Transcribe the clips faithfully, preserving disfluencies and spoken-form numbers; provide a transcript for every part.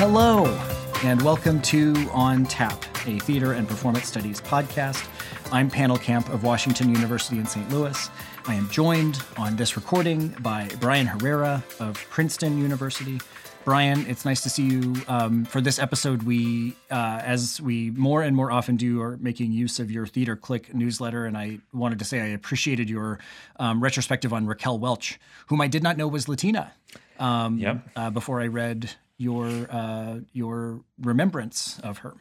Hello, and welcome to On Tap, a theater and performance studies podcast. I'm Panel Camp of Washington University in Saint Louis. I am joined on this recording by Brian Herrera of Princeton University. Brian, it's nice to see you. Um, for this episode, we, uh, as we more and more often do, are making use of your Theater Click newsletter, and I wanted to say I appreciated your um, retrospective on Raquel Welch, whom I did not know was Latina um, yep. uh, before I read your uh, your remembrance of her.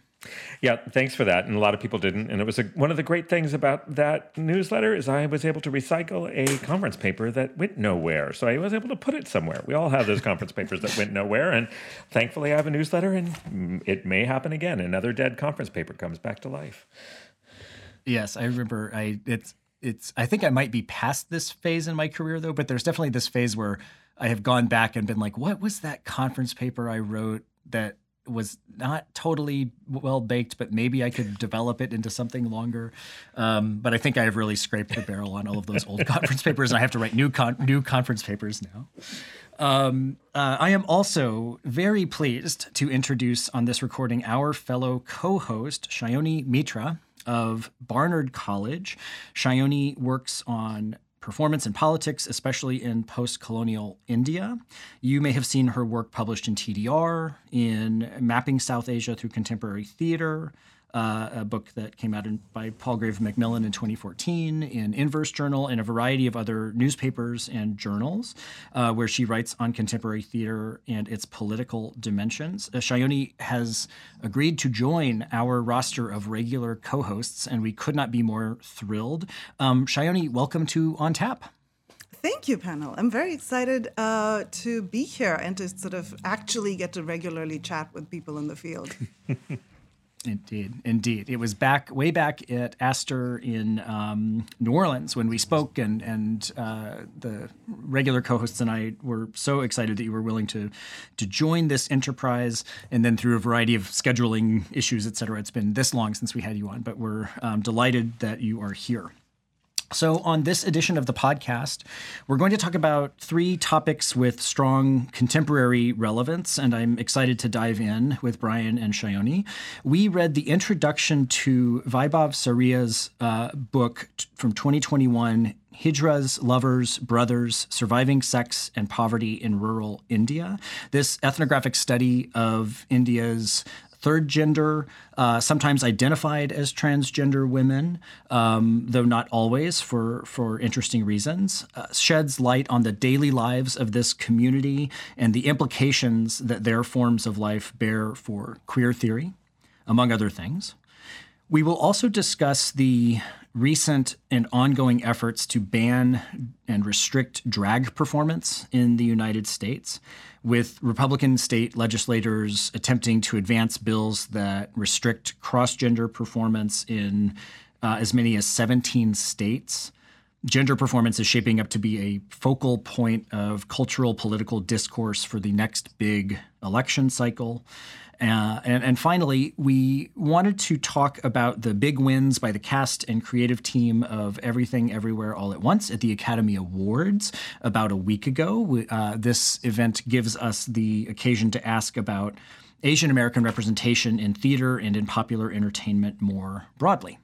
Yeah, thanks for that. And a lot of people didn't. And it was a, one of the great things about that newsletter is I was able to recycle a conference paper that went nowhere. So I was able to put it somewhere. We all have those conference papers that went nowhere. And thankfully, I have a newsletter, and it may happen again. Another dead conference paper comes back to life. Yes, I remember. I it's it's. I think I might be past this phase in my career, though. But there's definitely this phase where I have gone back and been like, what was that conference paper I wrote that was not totally well baked, but maybe I could develop it into something longer. Um, but I think I have really scraped the barrel on all of those old conference papers, and I have to write new con- new conference papers now. Um, uh, I am also very pleased to introduce on this recording our fellow co-host, Shayoni Mitra of Barnard College. Shayoni works on performance and politics, especially in post-colonial India. You may have seen her work published in T D R, in Mapping South Asia Through Contemporary Theater, uh, a book that came out in, by Palgrave Macmillan in twenty fourteen, in Inverse Journal, and a variety of other newspapers and journals, uh, where she writes on contemporary theater and its political dimensions. Uh, Shayoni has agreed to join our roster of regular co-hosts, and we could not be more thrilled. Um, Shayoni, welcome to On Tap. Thank you, panel. I'm very excited uh, to be here and to sort of actually get to regularly chat with people in the field. Indeed, indeed. It was back way back at Aster in um, New Orleans when we spoke, and and uh, the regular co-hosts and I were so excited that you were willing to to join this enterprise. And then through a variety of scheduling issues, et cetera, it's been this long since we had you on, but we're um, delighted that you are here. So on this edition of the podcast, we're going to talk about three topics with strong contemporary relevance, and I'm excited to dive in with Brian and Shayoni. We read the introduction to Vaibhav Saria's uh, book t- from twenty twenty-one, Hijras, Lovers, Brothers, Surviving Sex and Poverty in Rural India. This ethnographic study of India's third gender, uh, sometimes identified as transgender women, um, though not always for, for interesting reasons, uh, sheds light on the daily lives of this community and the implications that their forms of life bear for queer theory, among other things. We will also discuss the recent and ongoing efforts to ban and restrict drag performance in the United States, with Republican state legislators attempting to advance bills that restrict cross-gender performance in uh, as many as seventeen states. Gender performance is shaping up to be a focal point of cultural political discourse for the next big election cycle. Uh, and, and finally, we wanted to talk about the big wins by the cast and creative team of Everything Everywhere All at Once at the Academy Awards about a week ago. Uh, this event gives us the occasion to ask about Asian American representation in theater and in popular entertainment more broadly.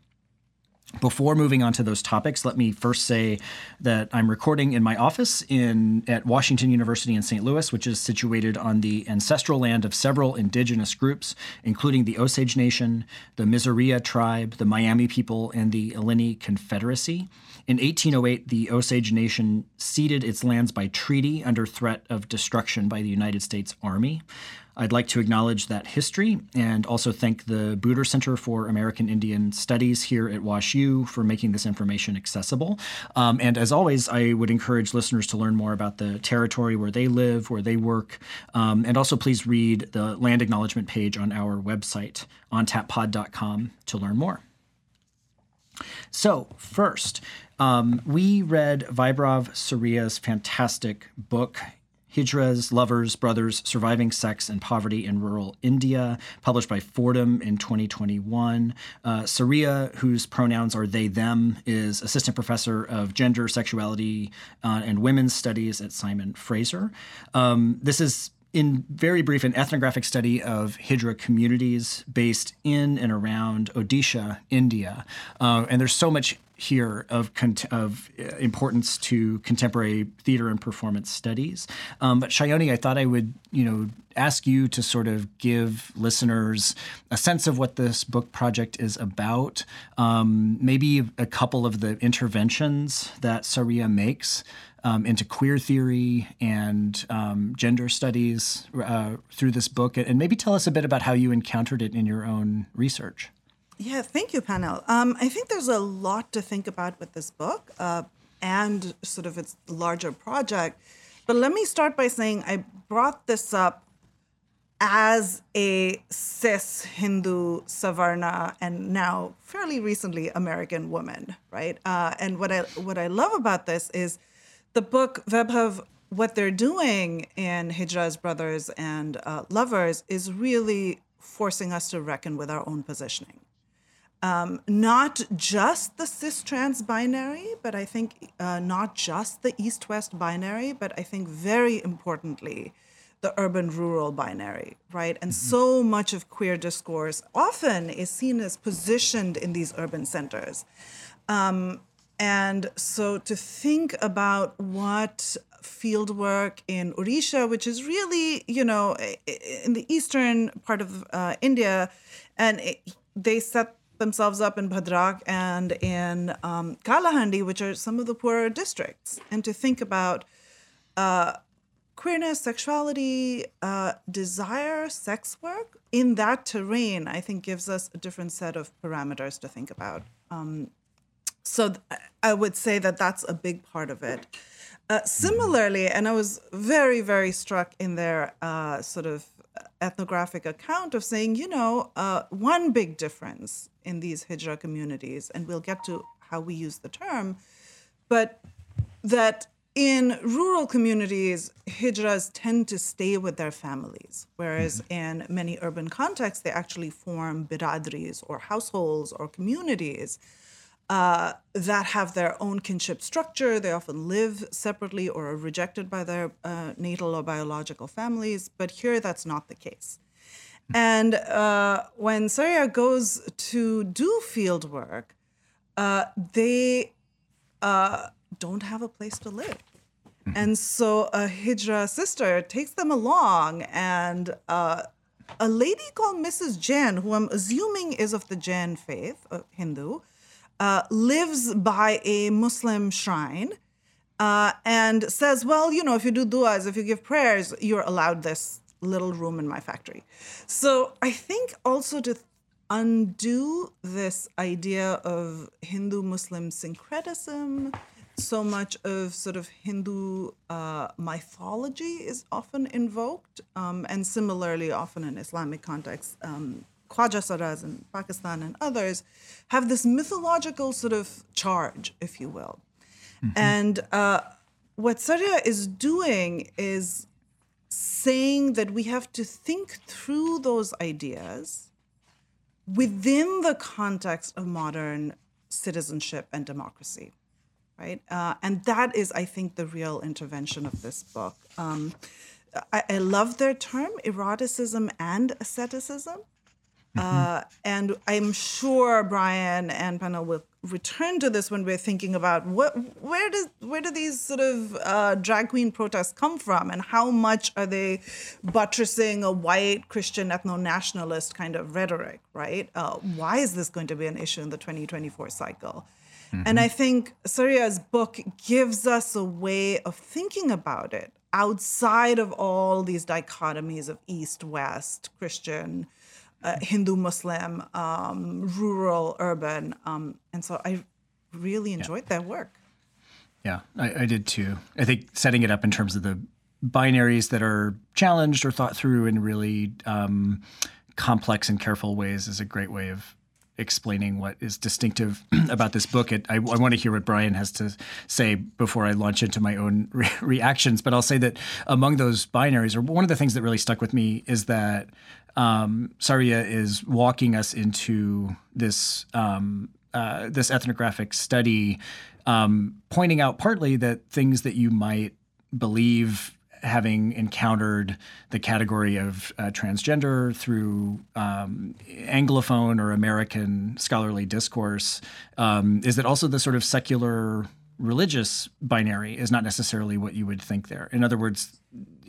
Before moving on to those topics, let me first say that I'm recording in my office in at Washington University in Saint Louis, which is situated on the ancestral land of several indigenous groups, including the Osage Nation, the Miseria tribe, the Miami people, and the Illini Confederacy. In eighteen oh eight, the Osage Nation ceded its lands by treaty under threat of destruction by the United States Army. I'd like to acknowledge that history and also thank the Booter Center for American Indian Studies here at WashU for making this information accessible. Um, and as always, I would encourage listeners to learn more about the territory where they live, where they work, um, and also please read the land acknowledgement page on our website, on tap pod dot com, to learn more. So first, um, we read Vaibhav Saria's fantastic book, Hijras, Lovers, Brothers, Surviving Sex and Poverty in Rural India, published by Fordham in twenty twenty-one. Uh, Saria, whose pronouns are they, them, is assistant professor of gender, sexuality, uh, and women's studies at Simon Fraser. Um, this is in very brief, an ethnographic study of Hijra communities based in and around Odisha, India. Uh, and there's so much here of con- of importance to contemporary theater and performance studies. Um, but Shayoni, I thought I would, you know, ask you to sort of give listeners a sense of what this book project is about, um, maybe a couple of the interventions that Saria makes um, into queer theory and um, gender studies uh, through this book, and maybe tell us a bit about how you encountered it in your own research. Yeah, thank you, Pannill. Um, I think there's a lot to think about with this book uh, and sort of its larger project. But let me start by saying I brought this up as a cis Hindu, Savarna, and now fairly recently American woman, right? Uh, and what I what I love about this is the book, Vaibhav, what they're doing in Hijras, Brothers, and uh, Lovers is really forcing us to reckon with our own positioning. Um, not just the cis-trans binary, but I think uh, not just the East-West binary, but I think very importantly, the urban-rural binary, right? And mm-hmm. so much of queer discourse often is seen as positioned in these urban centers. Um, and so to think about what fieldwork in Odisha, which is really, you know, in the eastern part of uh, India, and it, they set themselves up in Bhadrak and in um, Kalahandi, which are some of the poorer districts. And to think about uh, queerness, sexuality, uh, desire, sex work in that terrain, I think gives us a different set of parameters to think about. Um, so th- I would say that that's a big part of it. Uh, similarly, and I was very, very struck in their uh, sort of ethnographic account of saying, you know, uh, one big difference in these Hijra communities, and we'll get to how we use the term, but that in rural communities, Hijras tend to stay with their families, whereas mm-hmm. in many urban contexts, they actually form biradris or households or communities Uh, that have their own kinship structure. They often live separately or are rejected by their uh, natal or biological families. But here, that's not the case. And uh, when Saria goes to do field work, uh, they uh, don't have a place to live. And so a Hijra sister takes them along, and uh, a lady called Missus Jain, who I'm assuming is of the Jain faith, uh, Hindu, Uh, lives by a Muslim shrine uh, and says, well, you know, if you do du'as, if you give prayers, you're allowed this little room in my factory. So I think also to undo this idea of Hindu-Muslim syncretism, so much of sort of Hindu uh, mythology is often invoked, um, and similarly often in Islamic contexts, um, Khwaja Saras in Pakistan and others, have this mythological sort of charge, if you will. Mm-hmm. And uh, what Saria is doing is saying that we have to think through those ideas within the context of modern citizenship and democracy, right? Uh, and that is, I think, the real intervention of this book. Um, I, I love their term, eroticism and asceticism. Uh, and I'm sure Brian and Pannill will return to this when we're thinking about what, where does, where do these sort of uh, drag queen protests come from, and how much are they buttressing a white Christian ethno-nationalist kind of rhetoric, right? Uh, why is this going to be an issue in the twenty twenty-four cycle? Mm-hmm. And I think Saria's book gives us a way of thinking about it outside of all these dichotomies of East-West, Christian, Uh, Hindu, Muslim, um, rural, urban. Um, and so I really enjoyed yeah. that work. Yeah, I, I did too. I think setting it up in terms of the binaries that are challenged or thought through in really um, complex and careful ways is a great way of explaining what is distinctive about this book. It, I, I want to hear what Brian has to say before I launch into my own re- reactions, but I'll say that among those binaries, or one of the things that really stuck with me is that um, Saria is walking us into this um, uh, this ethnographic study, um, pointing out partly that things that you might believe having encountered the category of uh, transgender through um, Anglophone or American scholarly discourse, um, is that also the sort of secular religious binary is not necessarily what you would think there. In other words,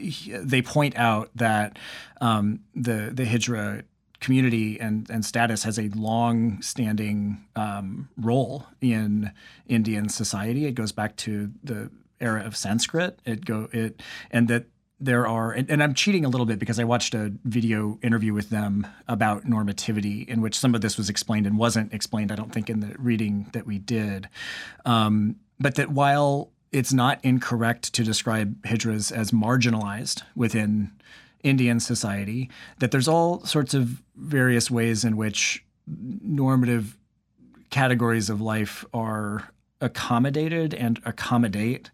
they point out that um, the the Hijra community and, and status has a long-standing um, role in Indian society. It goes back to the era of Sanskrit. It go it and that there are and, and I'm cheating a little bit because I watched a video interview with them about normativity in which some of this was explained and wasn't explained, I don't think, in the reading that we did. Um, but that while it's not incorrect to describe Hijras as marginalized within Indian society, that there's all sorts of various ways in which normative categories of life are accommodated and accommodate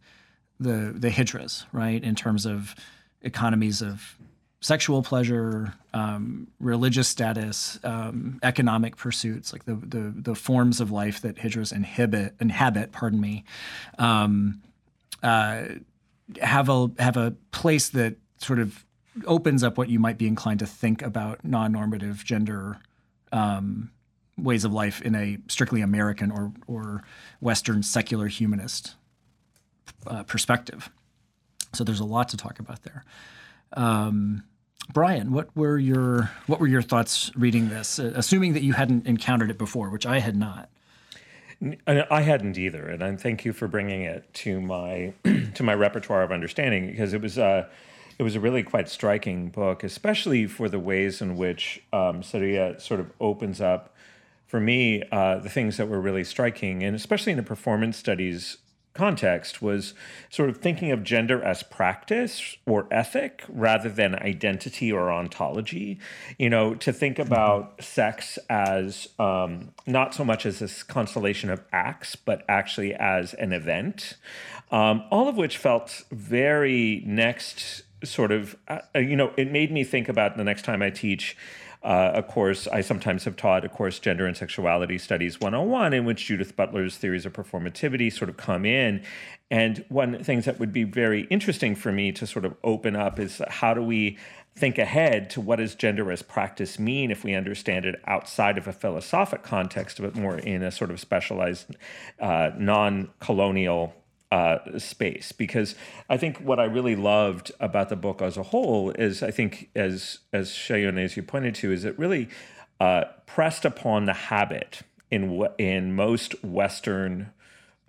the the Hijras, right, in terms of economies of sexual pleasure, um, religious status, um, economic pursuits, like the, the the forms of life that Hijras inhibit, inhabit, pardon me, um, uh, have a have a place that sort of opens up what you might be inclined to think about non-normative gender um, ways of life in a strictly American or or Western secular humanist uh, perspective. So there's a lot to talk about there. Um, Brian, what were your what were your thoughts reading this? Uh, assuming that you hadn't encountered it before, which I had not. I hadn't either, and I thank you for bringing it to my to my repertoire of understanding, because it was. Uh, It was a really quite striking book, especially for the ways in which um, Saria sort of opens up, for me, uh, the things that were really striking, and especially in the performance studies context, was sort of thinking of gender as practice or ethic rather than identity or ontology. You know, to think about sex as um, not so much as this constellation of acts, but actually as an event, um, all of which felt very next... sort of, uh, you know, it made me think about the next time I teach uh, a course, I sometimes have taught a course, Gender and Sexuality Studies one oh one, in which Judith Butler's theories of performativity sort of come in. And one of the things that would be very interesting for me to sort of open up is how do we think ahead to what does gender as practice mean if we understand it outside of a philosophic context, but more in a sort of specialized, uh, non-colonial Uh, space, because I think what I really loved about the book as a whole is, I think, as as Shayoni, as you pointed to, is it really uh, pressed upon the habit in in most Western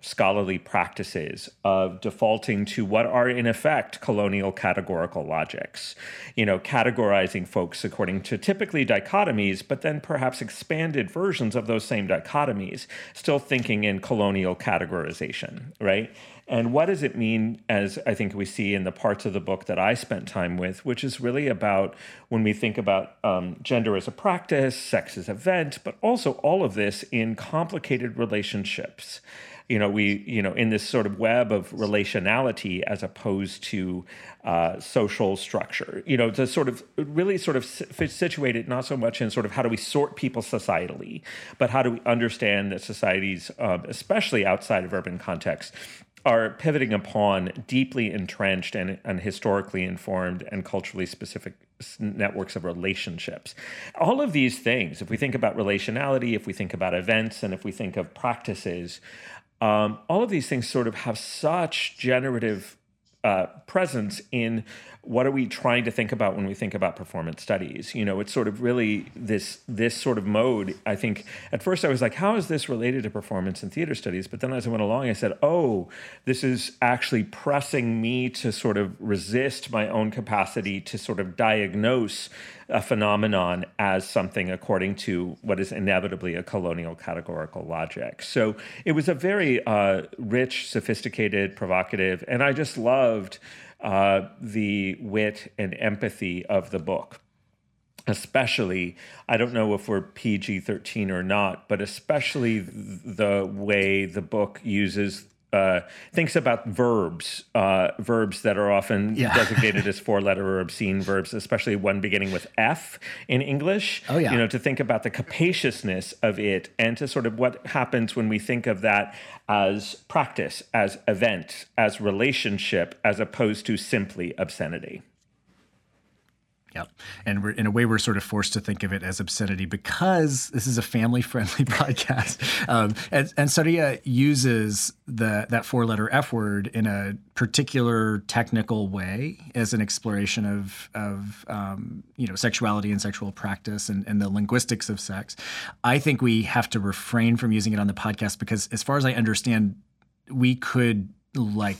scholarly practices of defaulting to what are in effect colonial categorical logics, you know, categorizing folks according to typically dichotomies, but then perhaps expanded versions of those same dichotomies, still thinking in colonial categorization, right? And what does it mean, as I think we see in the parts of the book that I spent time with, which is really about when we think about um, gender as a practice, sex as an event, but also all of this in complicated relationships. You know, we, you know, in this sort of web of relationality as opposed to uh, social structure, you know, to sort of really sort of situate it not so much in sort of how do we sort people societally, but how do we understand that societies, um, especially outside of urban contexts, are pivoting upon deeply entrenched and, and historically informed and culturally specific networks of relationships. All of these things, if we think about relationality, if we think about events, and if we think of practices, Um, all of these things sort of have such generative uh, presence in what are we trying to think about when we think about performance studies. You know, it's sort of really this this sort of mode. I think at first I was like, how is this related to performance and theater studies? But then as I went along, I said, oh, this is actually pressing me to sort of resist my own capacity to sort of diagnose a phenomenon as something according to what is inevitably a colonial categorical logic. So it was a very uh, rich, sophisticated, provocative, and I just loved uh, the wit and empathy of the book. Especially, I don't know if we're P G thirteen or not, but especially the way the book uses uh, thinks about verbs, uh, verbs that are often yeah. designated as four-letter or obscene verbs, especially one beginning with F in English. Oh, yeah. You know, to think about the capaciousness of it and to sort of what happens when we think of that as practice, as event, as relationship, as opposed to simply obscenity. Yep. And we're, in a way, we're sort of forced to think of it as obscenity because this is a family-friendly podcast. Um, and, and Saria uses the that four-letter F word in a particular technical way as an exploration of, of um, you know, sexuality and sexual practice and, and the linguistics of sex. I think we have to refrain from using it on the podcast because, as far as I understand, we could, like,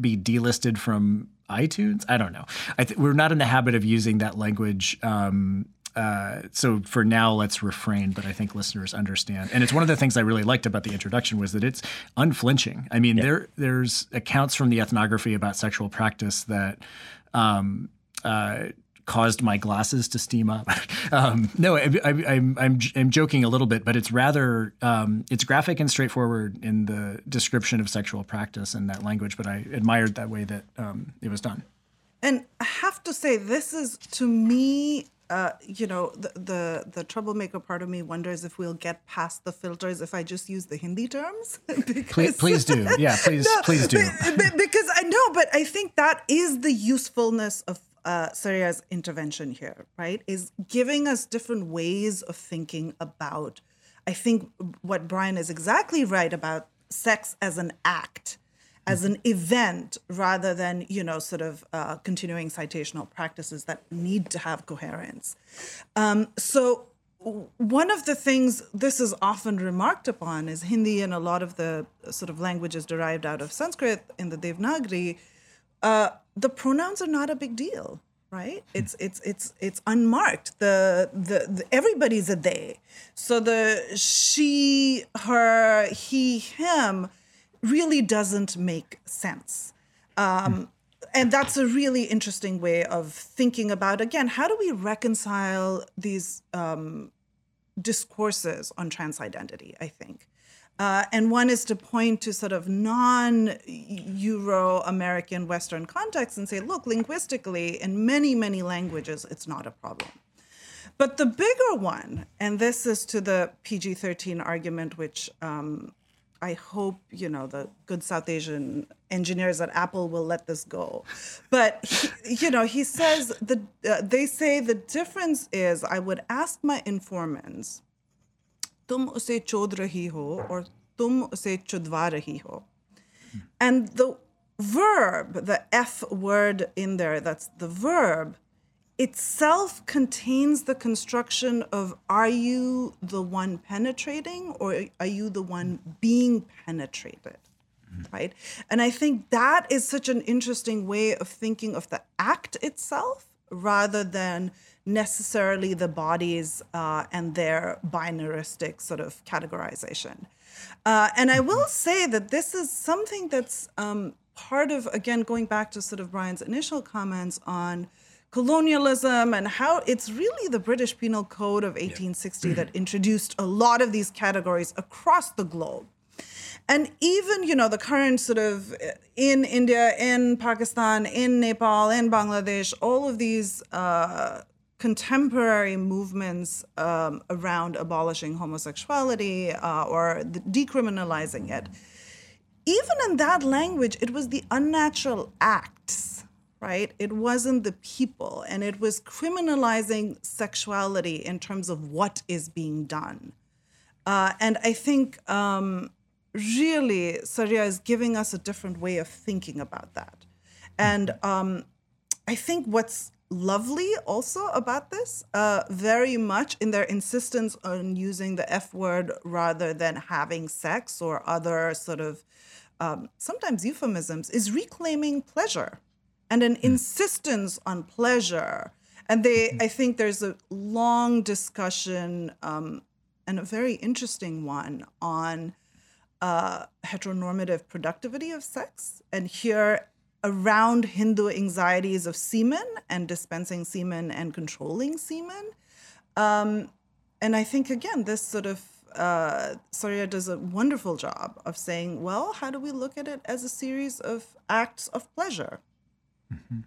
be delisted from iTunes? I don't know. I th- we're not in the habit of using that language. Um, uh, so for now, let's refrain, but I think listeners understand. And it's one of the things I really liked about the introduction was that it's unflinching. I mean, yeah. there there's accounts from the ethnography about sexual practice that um, uh, caused my glasses to steam up. um, no, I, I, I'm, I'm, I'm joking a little bit, but it's rather, um, it's graphic and straightforward in the description of sexual practice in that language, but I admired that way that um, it was done. And I have to say, this is, to me, uh, you know, the, the, the troublemaker part of me wonders if we'll get past the filters if I just use the Hindi terms. please, please do. Yeah, please, no, please do. But, but because I know, but I think that is the usefulness of Uh, Saria's intervention here, right, is giving us different ways of thinking about, I think what Brian is exactly right about, sex as an act, as an event, rather than, you know, sort of uh, continuing citational practices that need to have coherence. Um, so one of the things this is often remarked upon is Hindi and a lot of the sort of languages derived out of Sanskrit in the Devanagari, uh, the pronouns are not a big deal, right? It's it's it's it's unmarked. The, the the everybody's a they, so the she, her, he, him really doesn't make sense, um, and that's a really interesting way of thinking about, again, how do we reconcile these um, discourses on trans identity? I think. Uh, and one is to point to sort of non-Euro-American Western contexts and say, look, linguistically, in many, many languages, it's not a problem. But the bigger one, and this is to the P G thirteen argument, which um, I hope, you know, the good South Asian engineers at Apple will let this go. But, he, you know, he says, the, uh, they say the difference is I would ask my informants, tum use chod rahi ho, or tum use chodwa rahi ho. And the verb, the F word in there, that's the verb, itself contains the construction of are you the one penetrating or are you the one being penetrated, right? And I think that is such an interesting way of thinking of the act itself rather than necessarily the bodies uh, and their binaristic sort of categorization. Uh, and I will say that this is something that's um, part of, again, going back to sort of Brian's initial comments on colonialism and how it's really the British Penal Code of eighteen sixty yeah. that introduced a lot of these categories across the globe. And even, you know, the current sort of in India, in Pakistan, in Nepal, in Bangladesh, all of these uh, contemporary movements um, around abolishing homosexuality uh, or the decriminalizing it, even in that language, it was the unnatural acts, right? It wasn't the people, and it was criminalizing sexuality in terms of what is being done. Uh, and I think... Um, Really, Saria is giving us a different way of thinking about that. And um, I think what's lovely also about this, uh, very much in their insistence on using the F word rather than having sex or other sort of um, sometimes euphemisms, is reclaiming pleasure and an insistence on pleasure. And they, I think there's a long discussion um, and a very interesting one on Uh, heteronormative productivity of sex, and here around Hindu anxieties of semen and dispensing semen and controlling semen. Um, and I think, again, this sort of uh, Saria does a wonderful job of saying, well, how do we look at it as a series of acts of pleasure? Mm-hmm.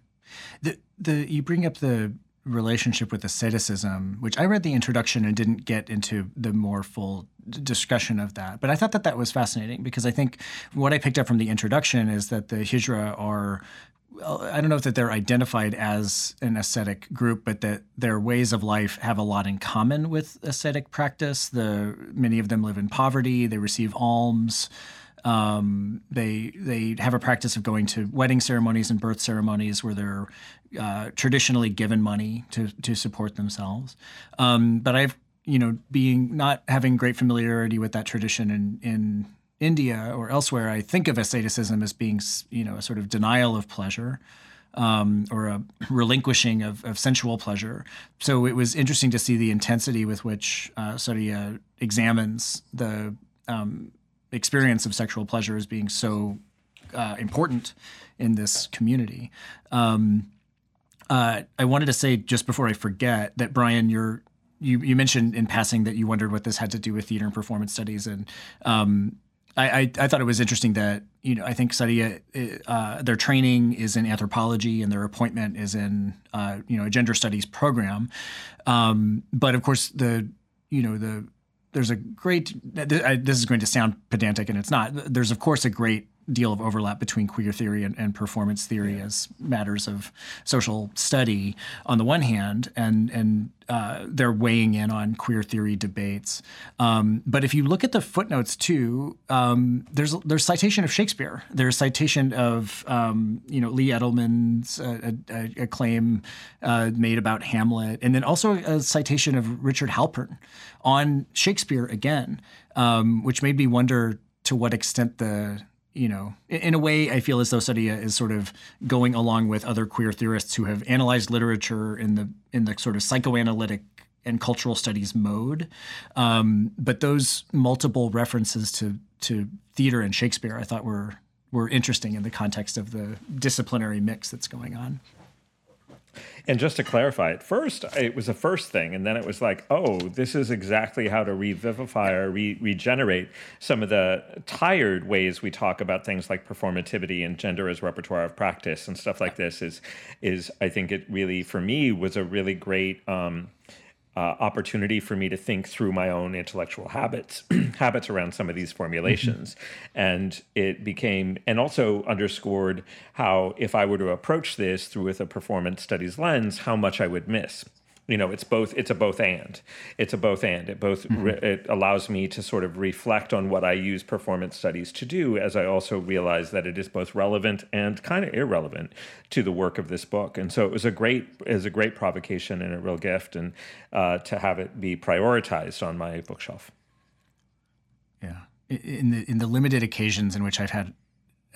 The the you bring up the relationship with asceticism, which I read the introduction and didn't get into the more full d- discussion of that. But I thought that that was fascinating because I think what I picked up from the introduction is that the Hijra are, I don't know if that they're identified as an ascetic group, but that their ways of life have a lot in common with ascetic practice. The many of them live in poverty. They receive alms. Um, they they have a practice of going to wedding ceremonies and birth ceremonies where they're uh, traditionally given money to to support themselves. Um, but I've you know being not having great familiarity with that tradition in in India or elsewhere, I think of asceticism as being you know a sort of denial of pleasure. Um, or a relinquishing of, of sensual pleasure. So it was interesting to see the intensity with which uh, Saria examines the um, experience of sexual pleasure as being so uh, important in this community. Um, uh, I wanted to say just before I forget that, Brian, you're, you you mentioned in passing that you wondered what this had to do with theater and performance studies, and um, I, I, I thought it was interesting that you know I think Saria, uh, their training is in anthropology and their appointment is in uh, you know a gender studies program, um, but of course the you know the there's a great this is going to sound pedantic and it's not there's of course a great deal of overlap between queer theory and, and performance theory yeah. as matters of social study on the one hand, and and uh, they're weighing in on queer theory debates. Um, but if you look at the footnotes too, um, there's there's citation of Shakespeare. There's citation of um, you know Lee Edelman's uh, a, a claim uh, made about Hamlet, and then also a citation of Richard Halpern on Shakespeare again, um, which made me wonder to what extent the You know, in a way, I feel as though Saria is sort of going along with other queer theorists who have analyzed literature in the in the sort of psychoanalytic and cultural studies mode. Um, but those multiple references to to theater and Shakespeare, I thought were were interesting in the context of the disciplinary mix that's going on. And just to clarify, at first, it was the first thing, and then it was like, oh, this is exactly how to revivify or re- regenerate some of the tired ways we talk about things like performativity and gender as repertoire of practice and stuff like this is, is I think it really, for me, was a really great um, uh, opportunity for me to think through my own intellectual habits, habits around some of these formulations. Mm-hmm. And it became, and also underscored how if I were to approach this through with a performance studies lens, how much I would miss. You know, it's both, it's a both and. It's a both and. It both, mm-hmm. re- it allows me to sort of reflect on what I use performance studies to do, as I also realize that it is both relevant and kind of irrelevant to the work of this book. And so it was a great, it was a great provocation and a real gift, and uh, to have it be prioritized on my bookshelf. Yeah. In the, in the limited occasions in which I've had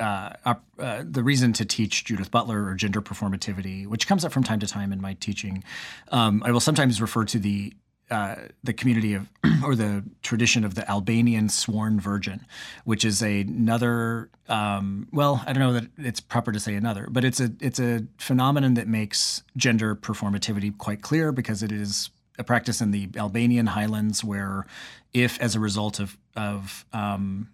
Uh, uh, the reason to teach Judith Butler or gender performativity, which comes up from time to time in my teaching, um, I will sometimes refer to the uh, the community of or the tradition of the Albanian sworn virgin, which is a, another. Um, well, I don't know that it's proper to say another, but it's a it's a phenomenon that makes gender performativity quite clear because it is a practice in the Albanian highlands where, if as a result of of um,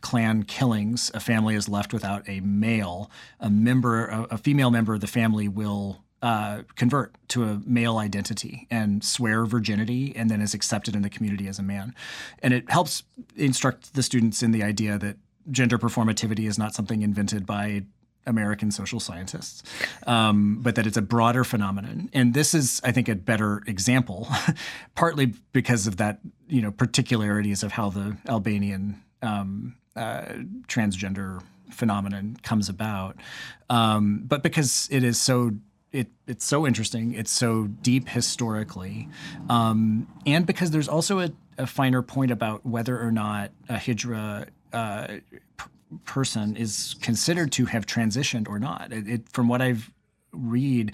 Clan killings, a family is left without a male, a member, a, a female member of the family will uh, convert to a male identity and swear virginity, and then is accepted in the community as a man. And it helps instruct the students in the idea that gender performativity is not something invented by American social scientists, um, but that it's a broader phenomenon. And this is, I think, a better example, partly because of that, you know, particularities of how the Albanian um Uh, transgender phenomenon comes about, um, but because it is so it it's so interesting, it's so deep historically, um, and because there's also a, a finer point about whether or not a Hijra uh, p- person is considered to have transitioned or not. It, it, from what I've read,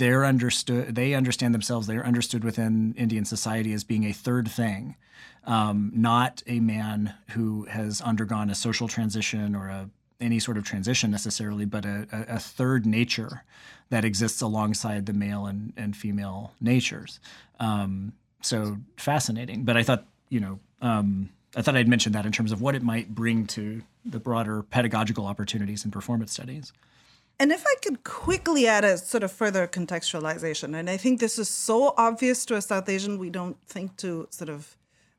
they're understood. They understand themselves. They are understood within Indian society as being a third thing. Um, not a man who has undergone a social transition or a, any sort of transition necessarily, but a, a, a third nature that exists alongside the male and, and female natures. Um, so fascinating. But I thought you know, um, I thought I'd mention that in terms of what it might bring to the broader pedagogical opportunities in performance studies. And if I could quickly add a sort of further contextualization, and I think this is so obvious to a South Asian, we don't think to sort of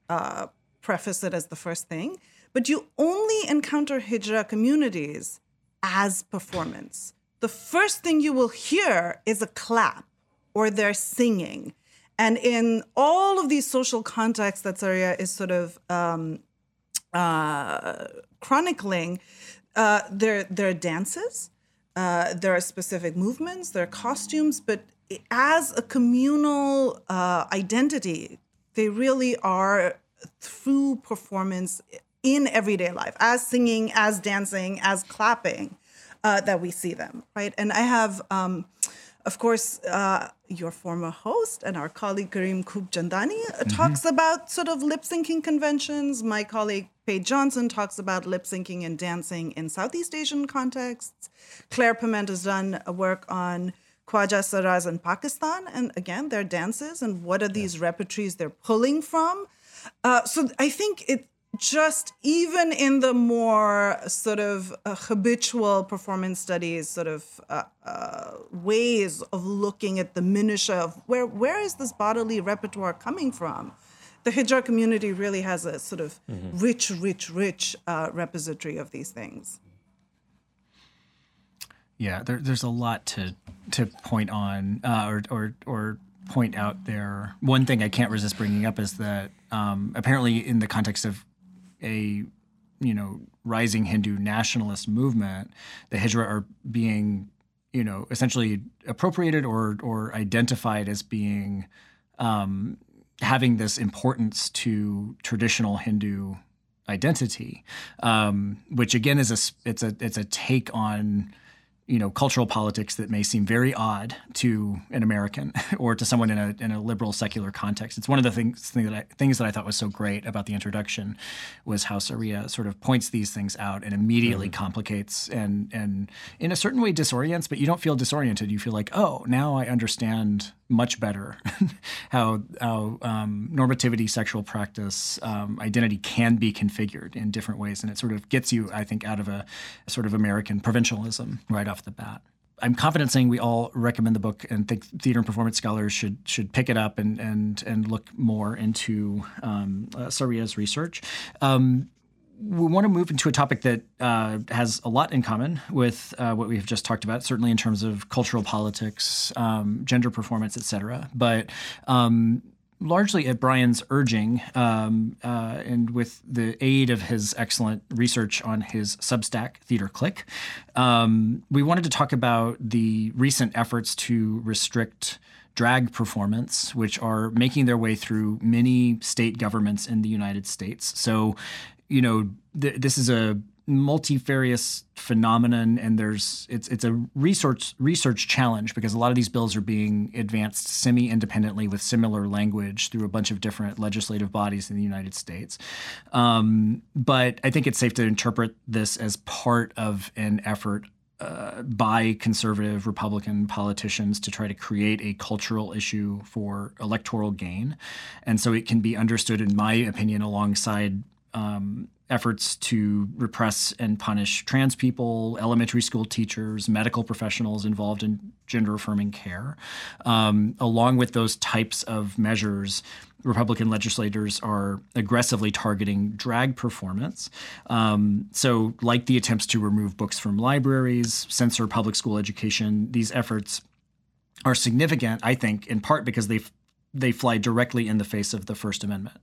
uh, preface it as the first thing, but you only encounter Hijra communities as performance. The first thing you will hear is a clap or they're singing. And in all of these social contexts that Saria is sort of um, uh, chronicling, uh, there, there are dances, uh, there are specific movements, there are costumes, but as a communal uh, identity, they really are through performance in everyday life, as singing, as dancing, as clapping, uh, that we see them, right? And I have... Um, Of course, uh, your former host and our colleague Kareem Kubchandani mm-hmm. talks about sort of lip-syncing conventions. My colleague Paige Johnson talks about lip-syncing and dancing in Southeast Asian contexts. Claire Piment has done a work on Khwaja Saraz in Pakistan. And again, their dances and what are these yeah. repertories they're pulling from. Uh, so I think it just even in the more sort of uh, habitual performance studies sort of uh, uh, ways of looking at the minutiae of where where is this bodily repertoire coming from, the Hijra community really has a sort of mm-hmm. rich, rich, rich uh, repository of these things. Yeah, there, there's a lot to to point on uh, or or or point out there. One thing I can't resist bringing up is that um, apparently in the context of a, you know, rising Hindu nationalist movement, the Hijra are being, you know, essentially appropriated or or identified as being, um, having this importance to traditional Hindu identity, um, which again is a it's a it's a take on, you know, cultural politics that may seem very odd to an American or to someone in a in a liberal secular context. It's one of the things thing that I, things that I thought was so great about the introduction was how Saria sort of points these things out and immediately mm-hmm. complicates and and in a certain way disorients, but you don't feel disoriented. You feel like, oh, now I understand much better how how um, normativity, sexual practice, um, identity can be configured in different ways. And it sort of gets you, I think, out of a, a sort of American provincialism right off the bat. I'm confident saying we all recommend the book and think theater and performance scholars should should pick it up and and and look more into um, uh, Saria's research. Um, We want to move into a topic that uh, has a lot in common with uh, what we've just talked about, certainly in terms of cultural politics, um, gender performance, et cetera. But um, largely at Brian's urging um, uh, and with the aid of his excellent research on his Substack, Theater Click, um, we wanted to talk about the recent efforts to restrict drag performance, which are making their way through many state governments in the United States. So, you know, th- this is a multifarious phenomenon, and there's it's it's a research research challenge because a lot of these bills are being advanced semi-independently with similar language through a bunch of different legislative bodies in the United States. Um, but I think it's safe to interpret this as part of an effort Uh, by conservative Republican politicians to try to create a cultural issue for electoral gain. And so it can be understood, in my opinion, alongside um, efforts to repress and punish trans people, elementary school teachers, medical professionals involved in gender-affirming care. Um, along with those types of measures, Republican legislators are aggressively targeting drag performance. Um, so like the attempts to remove books from libraries, censor public school education, these efforts are significant, I think, in part because they they fly directly in the face of the First Amendment.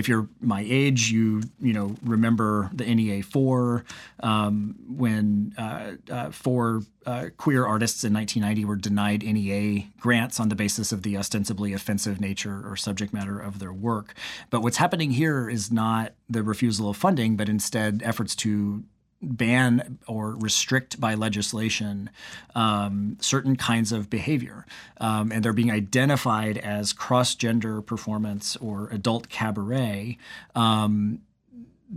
If you're my age, you you know remember the N E A four um, when uh, uh, four uh, queer artists in nineteen ninety were denied N E A grants on the basis of the ostensibly offensive nature or subject matter of their work. But what's happening here is not the refusal of funding, but instead efforts to ban or restrict by legislation um, certain kinds of behavior. Um, and they're being identified as cross-gender performance or adult cabaret. Um,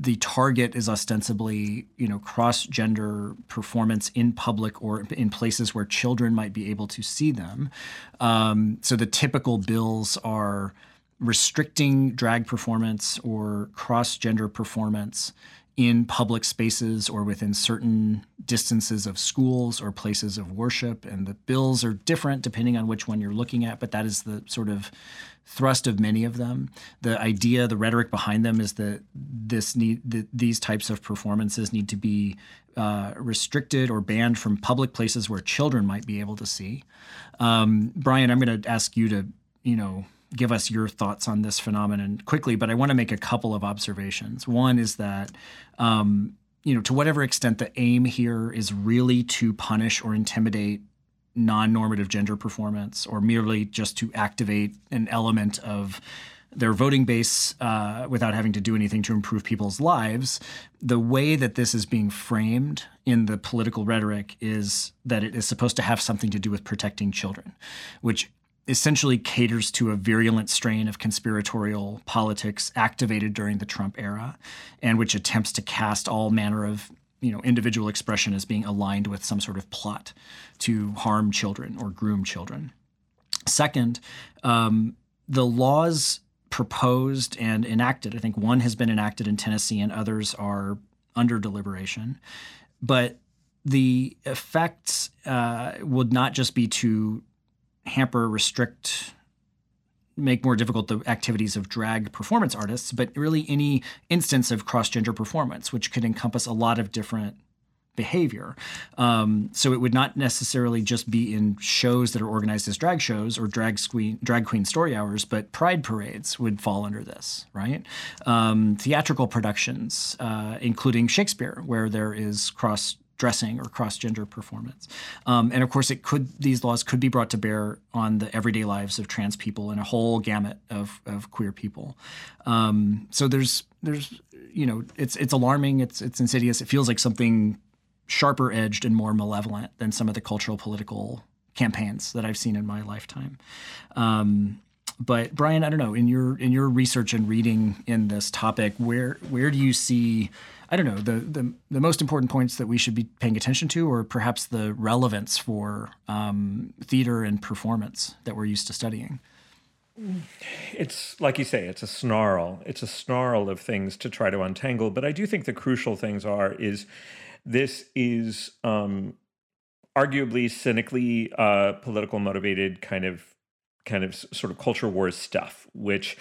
the target is ostensibly, you know, cross-gender performance in public or in places where children might be able to see them. Um, so the typical bills are restricting drag performance or cross-gender performance in public spaces or within certain distances of schools or places of worship. And the bills are different depending on which one you're looking at, but that is the sort of thrust of many of them. The idea, the rhetoric behind them is that this need, that these types of performances need to be uh, restricted or banned from public places where children might be able to see. Um, Brian, I'm going to ask you to, you know, give us your thoughts on this phenomenon quickly, but I want to make a couple of observations. One is that, um, you know, to whatever extent the aim here is really to punish or intimidate non-normative gender performance, or merely just to activate an element of their voting base uh, without having to do anything to improve people's lives, the way that this is being framed in the political rhetoric is that it is supposed to have something to do with protecting children, which essentially caters to a virulent strain of conspiratorial politics activated during the Trump era, and which attempts to cast all manner of, you know, individual expression as being aligned with some sort of plot to harm children or groom children. Second, um, the laws proposed and enacted, I think one has been enacted in Tennessee and others are under deliberation, but the effects uh, would not just be to hamper, restrict, make more difficult the activities of drag performance artists, but really any instance of cross-gender performance, which could encompass a lot of different behavior. Um, so it would not necessarily just be in shows that are organized as drag shows or drag queen, drag queen story hours, but pride parades would fall under this, right? Um, theatrical productions, uh, including Shakespeare, where there is cross dressing or cross-gender performance. Um, and of course, it could these laws could be brought to bear on the everyday lives of trans people and a whole gamut of, of queer people. Um, so there's there's you know it's it's alarming, it's it's insidious. It feels like something sharper edged and more malevolent than some of the cultural political campaigns that I've seen in my lifetime. Um, but Brian, I don't know, in your in your research and reading in this topic, where where do you see I don't know, the, the the most important points that we should be paying attention to, or perhaps the relevance for um, theater and performance that we're used to studying? It's, like you say, it's a snarl. It's a snarl of things to try to untangle. But I do think the crucial things are is this is um, arguably cynically uh, political motivated kind of kind of sort of culture wars stuff, which,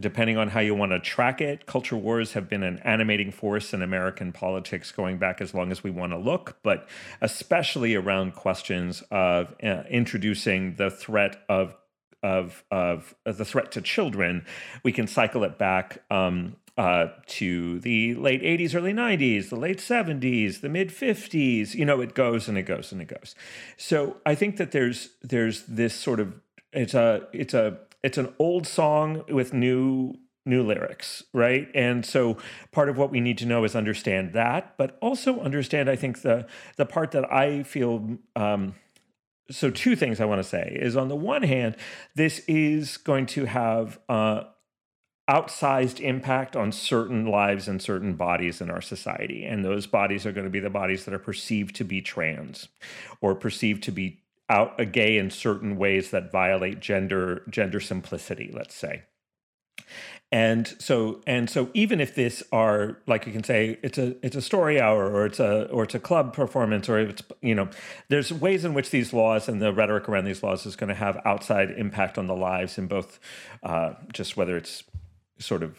depending on how you want to track it, culture wars have been an animating force in American politics going back as long as we want to look, but especially around questions of uh, introducing the threat of of of uh, the threat to children. We can cycle it back um, uh, to the late eighties, early nineties, the late seventies, the mid fifties. You know, it goes and it goes and it goes. So I think that there's there's this sort of It's a it's a it's an old song with new new lyrics, right? And so part of what we need to know is understand that, but also understand, I think, the the part that I feel. Um, so two things I want to say is, on the one hand, this is going to have uh, outsized impact on certain lives and certain bodies in our society, and those bodies are going to be the bodies that are perceived to be trans, or perceived to be out a gay in certain ways that violate gender gender simplicity, let's say. And so and so even if this are, like you can say, it's a it's a story hour or it's a or it's a club performance, or it's, you know, there's ways in which these laws and the rhetoric around these laws is going to have outside impact on the lives in both uh, just whether it's sort of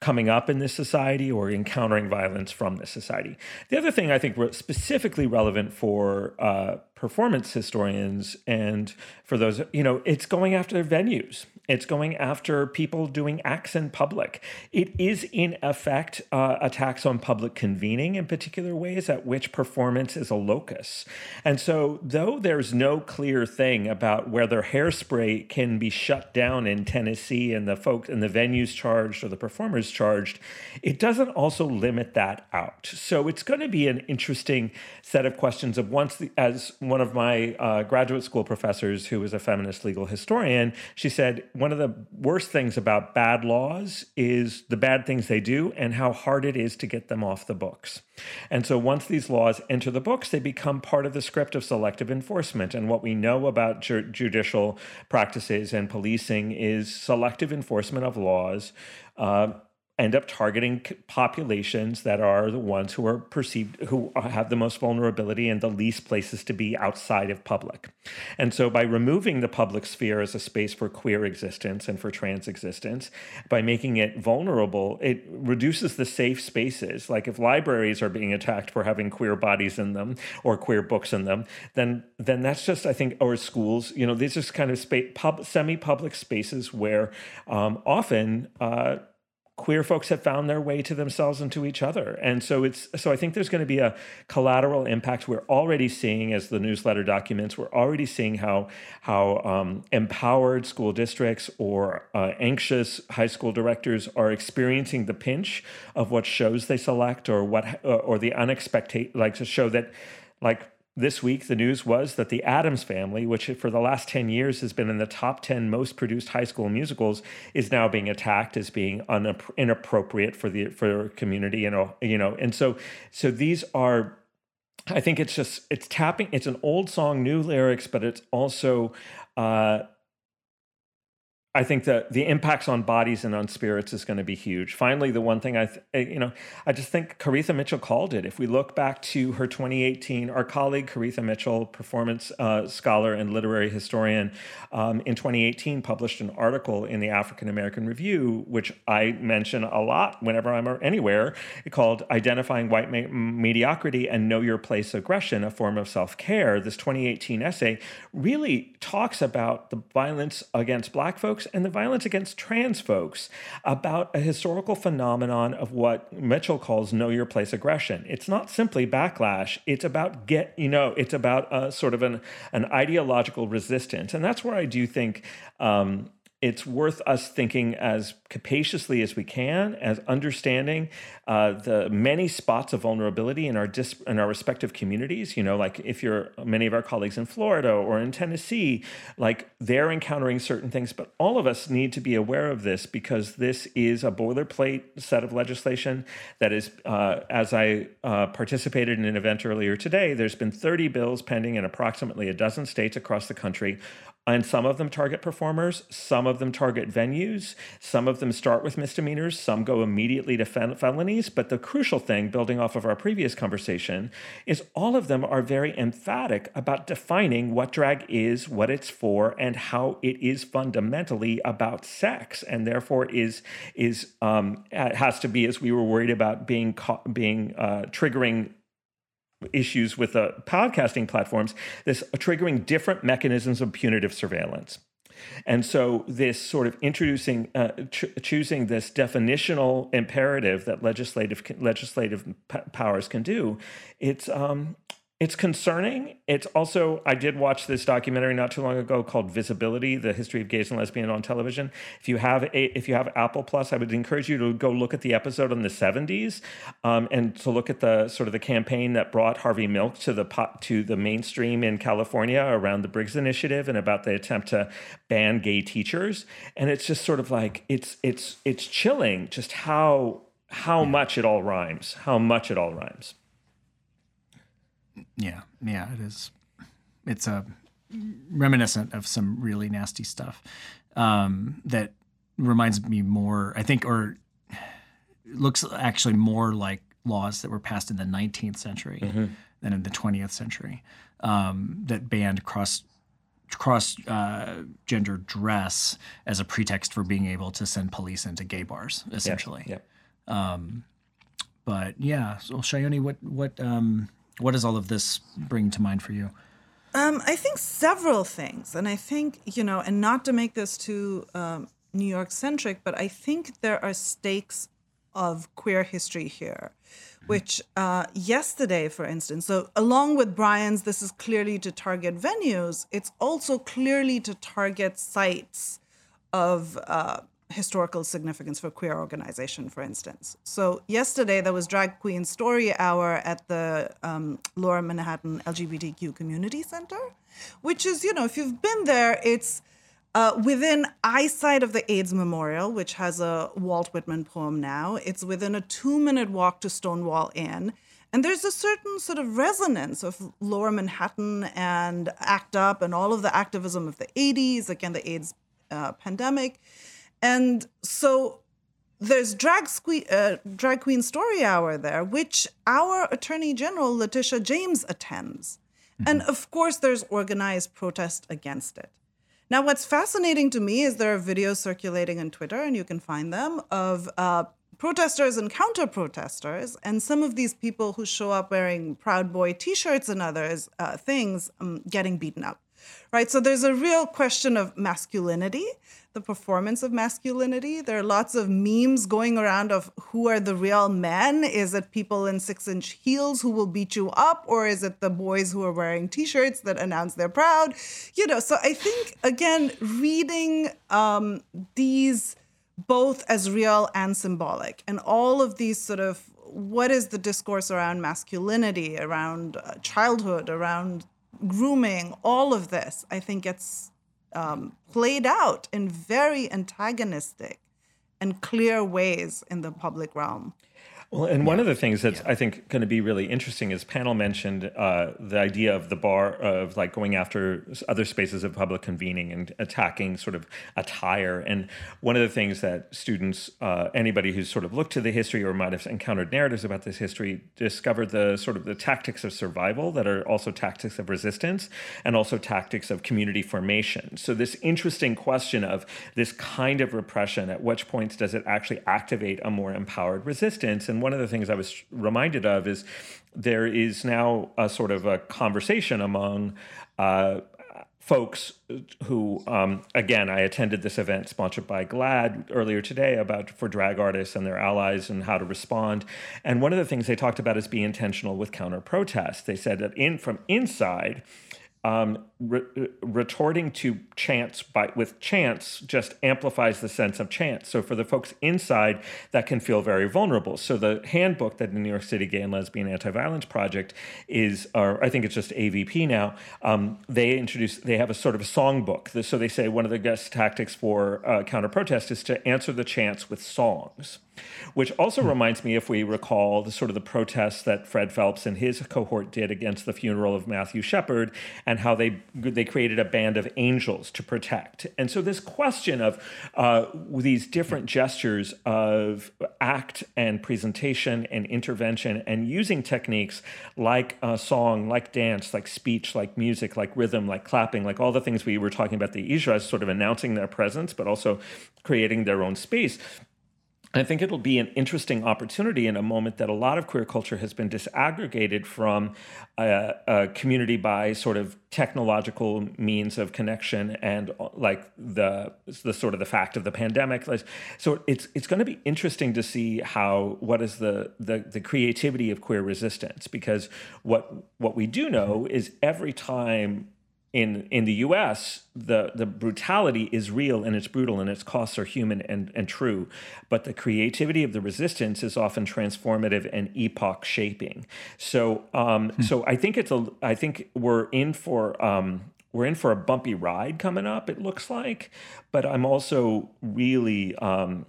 coming up in this society or encountering violence from this society. The other thing I think specifically relevant for uh, performance historians and for those, you know, it's going after venues. It's going after people doing acts in public. It is, in effect, uh, attacks on public convening in particular ways at which performance is a locus. And so, though there's no clear thing about whether hairspray can be shut down in Tennessee and the folks and the venues charged or the performers charged, it doesn't also limit that out. So it's going to be an interesting set of questions of once the, as one of my uh, graduate school professors, who was a feminist legal historian, she said, one of the worst things about bad laws is the bad things they do and how hard it is to get them off the books. And so once these laws enter the books, they become part of the script of selective enforcement. And what we know about ju- judicial practices and policing is selective enforcement of laws uh, end up targeting populations that are the ones who are perceived, who have the most vulnerability and the least places to be outside of public. And so by removing the public sphere as a space for queer existence and for trans existence, by making it vulnerable, it reduces the safe spaces. Like if libraries are being attacked for having queer bodies in them or queer books in them, then then that's just, I think, or schools, you know, these are kind of spa- pub, semi-public spaces where um, often, uh, queer folks have found their way to themselves and to each other. And so it's so I think there's going to be a collateral impact. We're already seeing, as the newsletter documents, we're already seeing how how um, empowered school districts or uh, anxious high school directors are experiencing the pinch of what shows they select or what or the unexpected, like to show that, like, this week, the news was that The Addams Family, which for the last ten years has been in the top ten most produced high school musicals, is now being attacked as being un- inappropriate for the for community. You know, you know, and so so these are. I think it's just it's tapping. It's an old song, new lyrics, but it's also. Uh, I think that the impacts on bodies and on spirits is going to be huge. Finally, the one thing I, th- you know, I just think Caretha Mitchell called it. If we look back to her twenty eighteen, our colleague Caretha Mitchell, performance uh, scholar and literary historian, um, in twenty eighteen published an article in the African American Review, which I mention a lot whenever I'm anywhere, called Identifying White Me- Mediocrity and Know Your Place Aggression, a Form of Self-Care. This twenty eighteen essay really talks about the violence against Black folks and the violence against trans folks, about a historical phenomenon of what Mitchell calls know your place aggression. It's not simply backlash. It's about get, you know, it's about a sort of an, an ideological resistance. And that's where I do think um, it's worth us thinking as capaciously as we can, as understanding uh, the many spots of vulnerability in our dis- in our respective communities. You know, like if you're many of our colleagues in Florida or in Tennessee, like they're encountering certain things, but all of us need to be aware of this, because this is a boilerplate set of legislation that is, uh, as I uh, participated in an event earlier today, there's been thirty bills pending in approximately a dozen states across the country. And some of them target performers, some of them target venues, some of them start with misdemeanors, some go immediately to fel- felonies. But the crucial thing, building off of our previous conversation, is all of them are very emphatic about defining what drag is, what it's for, and how it is fundamentally about sex, and therefore is is um, has to be, as we were worried about being co- being uh, triggering. Issues with the uh, podcasting platforms, this triggering different mechanisms of punitive surveillance. And so this sort of introducing, uh, ch- choosing this definitional imperative that legislative legislative p- powers can do, it's um, it's concerning. It's also, I did watch this documentary not too long ago called Visibility, The History of Gays and Lesbians on Television. If you have a, if you have Apple Plus, I would encourage you to go look at the episode on the seventies um, and to look at the sort of the campaign that brought Harvey Milk to the to the mainstream in California around the Briggs Initiative and about the attempt to ban gay teachers. And it's just sort of like, it's it's it's chilling just how how much it all rhymes, how much it all rhymes. Yeah, yeah, it is. It's a reminiscent of some really nasty stuff um, that reminds me more, I think, or looks actually more like laws that were passed in the nineteenth century mm-hmm. than in the twentieth century um, that banned cross cross uh, gender dress as a pretext for being able to send police into gay bars, essentially. Yep. Yep. Um, but yeah, so Shayoni, what what? Um, What does all of this bring to mind for you? Um, I think several things. And I think, you know, and not to make this too um, New York-centric, but I think there are stakes of queer history here, mm-hmm. which uh, yesterday, for instance, so along with Brian's, this is clearly to target venues. It's also clearly to target sites of uh, historical significance for queer organization, for instance. So yesterday there was Drag Queen Story Hour at the um, Lower Manhattan L G B T Q Community Center, which is, you know, if you've been there, it's uh, within eyesight of the AIDS Memorial, which has a Walt Whitman poem now. It's within a two-minute walk to Stonewall Inn. And there's a certain sort of resonance of Lower Manhattan and ACT UP and all of the activism of the eighties, again, the AIDS uh, pandemic. And so there's drag, sque- uh, drag Queen Story Hour there, which our Attorney General, Letitia James, attends. Mm-hmm. And of course, there's organized protest against it. Now, what's fascinating to me is there are videos circulating on Twitter, and you can find them, of uh, protesters and counter-protesters, and some of these people who show up wearing Proud Boy T-shirts and others uh, things um, getting beaten up, right? So there's a real question of masculinity, the performance of masculinity. There are lots of memes going around of who are the real men. Is it people in six-inch heels who will beat you up, or is it the boys who are wearing T-shirts that announce they're proud? You know, so I think, again, reading um, these both as real and symbolic. And all of these sort of, what is the discourse around masculinity, around childhood, around grooming, all of this, I think gets um, played out in very antagonistic and clear ways in the public realm. Well, and one of the things that's, yeah. I think, going to be really interesting is Pannill mentioned uh, the idea of the bar, of like going after other spaces of public convening and attacking sort of attire. And one of the things that students, uh, anybody who's sort of looked to the history or might have encountered narratives about this history, discovered the sort of the tactics of survival that are also tactics of resistance and also tactics of community formation. So this interesting question of this kind of repression, at which points does it actually activate a more empowered resistance? And one of the things I was reminded of is there is now a sort of a conversation among uh, folks who, um, again, I attended this event sponsored by GLAAD earlier today about for drag artists and their allies and how to respond. And one of the things they talked about is be intentional with counter-protest. They said that in from inside, Um, re- retorting to chance by with chance just amplifies the sense of chance. So for the folks inside, that can feel very vulnerable. So the handbook that the New York City Gay and Lesbian Anti-Violence Project is, or I think it's just A V P now, um, they introduce, they have a sort of a songbook. So they say one of the best tactics for uh, counter-protest is to answer the chance with songs. Which also reminds me, if we recall, the sort of the protests that Fred Phelps and his cohort did against the funeral of Matthew Shepard and how they they created a band of angels to protect. And so this question of uh, these different gestures of act and presentation and intervention and using techniques like uh, song, like dance, like speech, like music, like rhythm, like clapping, like all the things we were talking about, the Hijras sort of announcing their presence, but also creating their own space. I think it'll be an interesting opportunity in a moment that a lot of queer culture has been disaggregated from a, a community by sort of technological means of connection and like the the sort of the fact of the pandemic. So it's it's going to be interesting to see how what is the, the the creativity of queer resistance, because what what we do know is every time in in the U S, the, the brutality is real and it's brutal and its costs are human and, and true. But the creativity of the resistance is often transformative and epoch shaping. So um, hmm. so I think it's a I think we're in for um, we're in for a bumpy ride coming up, it looks like. But I'm also really um,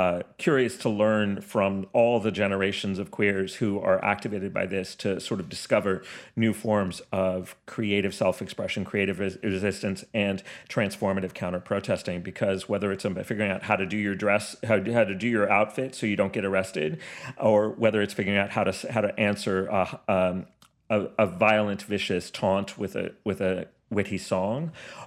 uh, curious to learn from all the generations of queers who are activated by this to sort of discover new forms of creative self-expression, creative res- resistance, and transformative counter-protesting, because whether it's about figuring out how to do your dress, how, how to do your outfit so you don't get arrested, or whether it's figuring out how to how to answer a, um, a, a violent, vicious taunt with a with a witty song.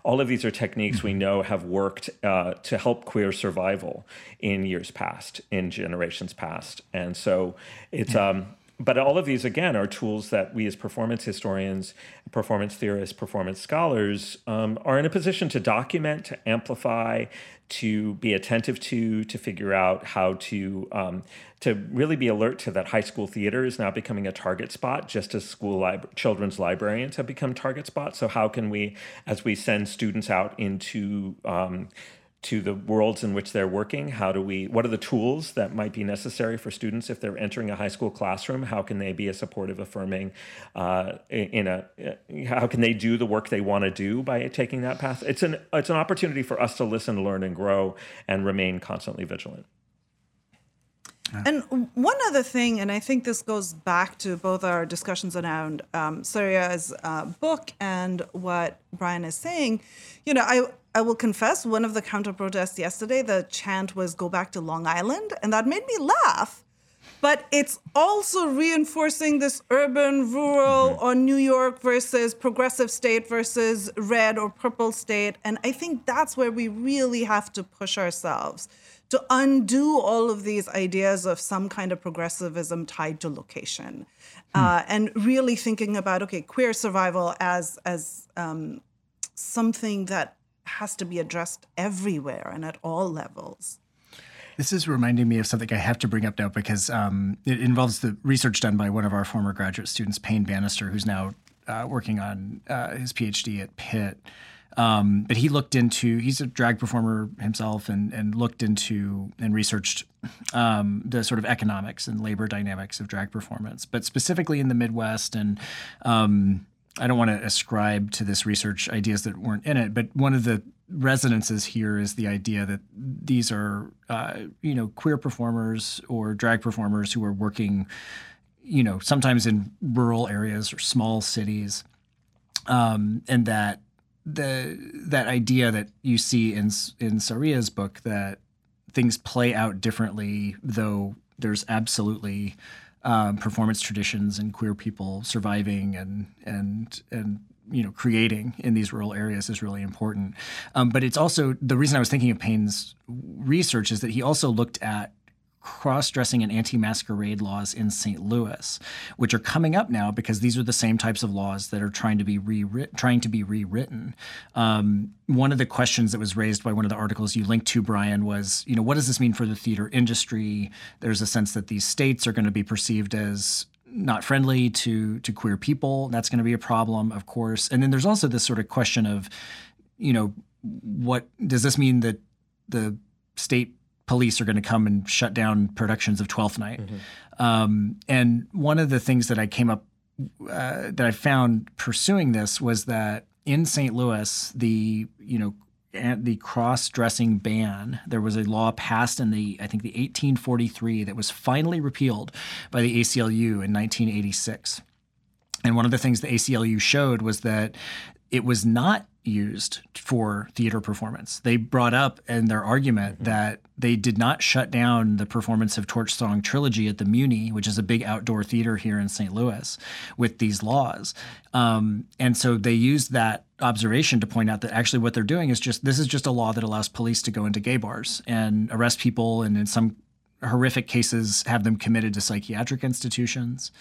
All of these are techniques we know have worked uh, to help queer survival in years past, in generations past. And so it's, um, but all of these, again, are tools that we as performance historians, performance theorists, performance scholars um, are in a position to document, to amplify, to be attentive to, to figure out how to, um, to really be alert to that high school theater is now becoming a target spot, just as school libra- children's librarians have become target spots. So how can we, as we send students out into um, to the worlds in which they're working? How do we, what are the tools that might be necessary for students if they're entering a high school classroom? How can they be a supportive, affirming, uh, in a, how can they do the work they want to do by taking that path? It's an, it's an opportunity for us to listen, learn, and grow and remain constantly vigilant. And one other thing, and I think this goes back to both our discussions around um, Saria's uh, book and what Brian is saying, you know, I, I will confess, one of the counter-protests yesterday, the chant was, "Go back to Long Island," and that made me laugh. But it's also reinforcing this urban, rural, mm-hmm. or New York versus progressive state versus red or purple state. And I think that's where we really have to push ourselves to undo all of these ideas of some kind of progressivism tied to location. Mm-hmm. Uh, and really thinking about, okay, queer survival as, as um, something that has to be addressed everywhere and at all levels. This is reminding me of something I have to bring up now because um, it involves the research done by one of our former graduate students, Payne Bannister, who's now uh, working on uh, his PhD at Pitt. Um, but he looked into, he's a drag performer himself and, and looked into and researched um, the sort of economics and labor dynamics of drag performance, but specifically in the Midwest. And um, I don't want to ascribe to this research ideas that weren't in it, but one of the resonances here is the idea that these are, uh, you know, queer performers or drag performers who are working, you know, sometimes in rural areas or small cities, um, and that the that idea that you see in in Saria's book that things play out differently, though there's absolutely um, performance traditions and queer people surviving and and and. you know, creating in these rural areas is really important. Um, but it's also, the reason I was thinking of Payne's research is that he also looked at cross-dressing and anti-masquerade laws in Saint Louis, which are coming up now because these are the same types of laws that are trying to be rewritten. Trying to be rewritten. Um, one of the questions that was raised by one of the articles you linked to, Brian, was, you know, what does this mean for the theater industry? There's a sense that these states are going to be perceived as not friendly to to queer people. That's going to be a problem, of course. And then there's also this sort of question of, you know, what does this mean that the state police are going to come and shut down productions of Twelfth Night? Mm-hmm. Um, and one of the things that I came up uh, that I found pursuing this was that in Saint Louis, the you know and the cross-dressing ban, there was a law passed in the, I think, the eighteen forty-three that was finally repealed by the A C L U in nineteen eighty-six. And one of the things the A C L U showed was that it was not used for theater performance. They brought up in their argument mm-hmm. that they did not shut down the performance of Torch Song Trilogy at the Muni, which is a big outdoor theater here in Saint Louis, with these laws. Um, and so they used that observation to point out that actually what they're doing is just, this is just a law that allows police to go into gay bars and arrest people and in some horrific cases have them committed to psychiatric institutions.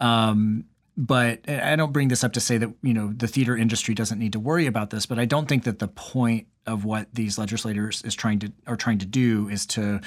Um, But I don't bring this up to say that, you know, the theater industry doesn't need to worry about this, but I don't think that the point of what these legislators is trying to are trying to do is to,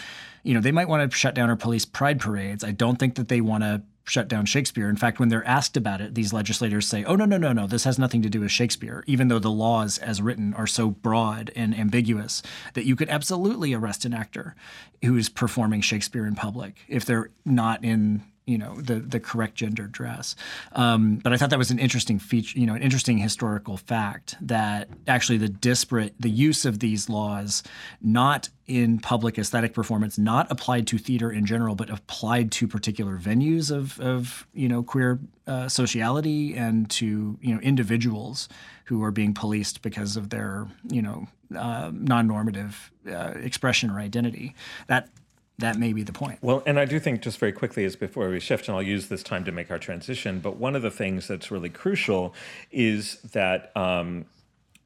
you know, they might want to shut down or police pride parades. I don't think that they want to shut down Shakespeare. In fact, when they're asked about it, these legislators say, oh, no, no, no, no, this has nothing to do with Shakespeare, even though the laws as written are so broad and ambiguous that you could absolutely arrest an actor who is performing Shakespeare in public if they're not in you know, the the correct gender dress. Um, but I thought that was an interesting feature, you know, an interesting historical fact that actually the disparate, the use of these laws, not in public aesthetic performance, not applied to theater in general, but applied to particular venues of, of you know, queer uh, sociality and to, you know, individuals who are being policed because of their, you know, uh, non-normative uh, expression or identity. That That may be the point. Well, and I do think just very quickly is before we shift, and I'll use this time to make our transition, but one of the things that's really crucial is that um,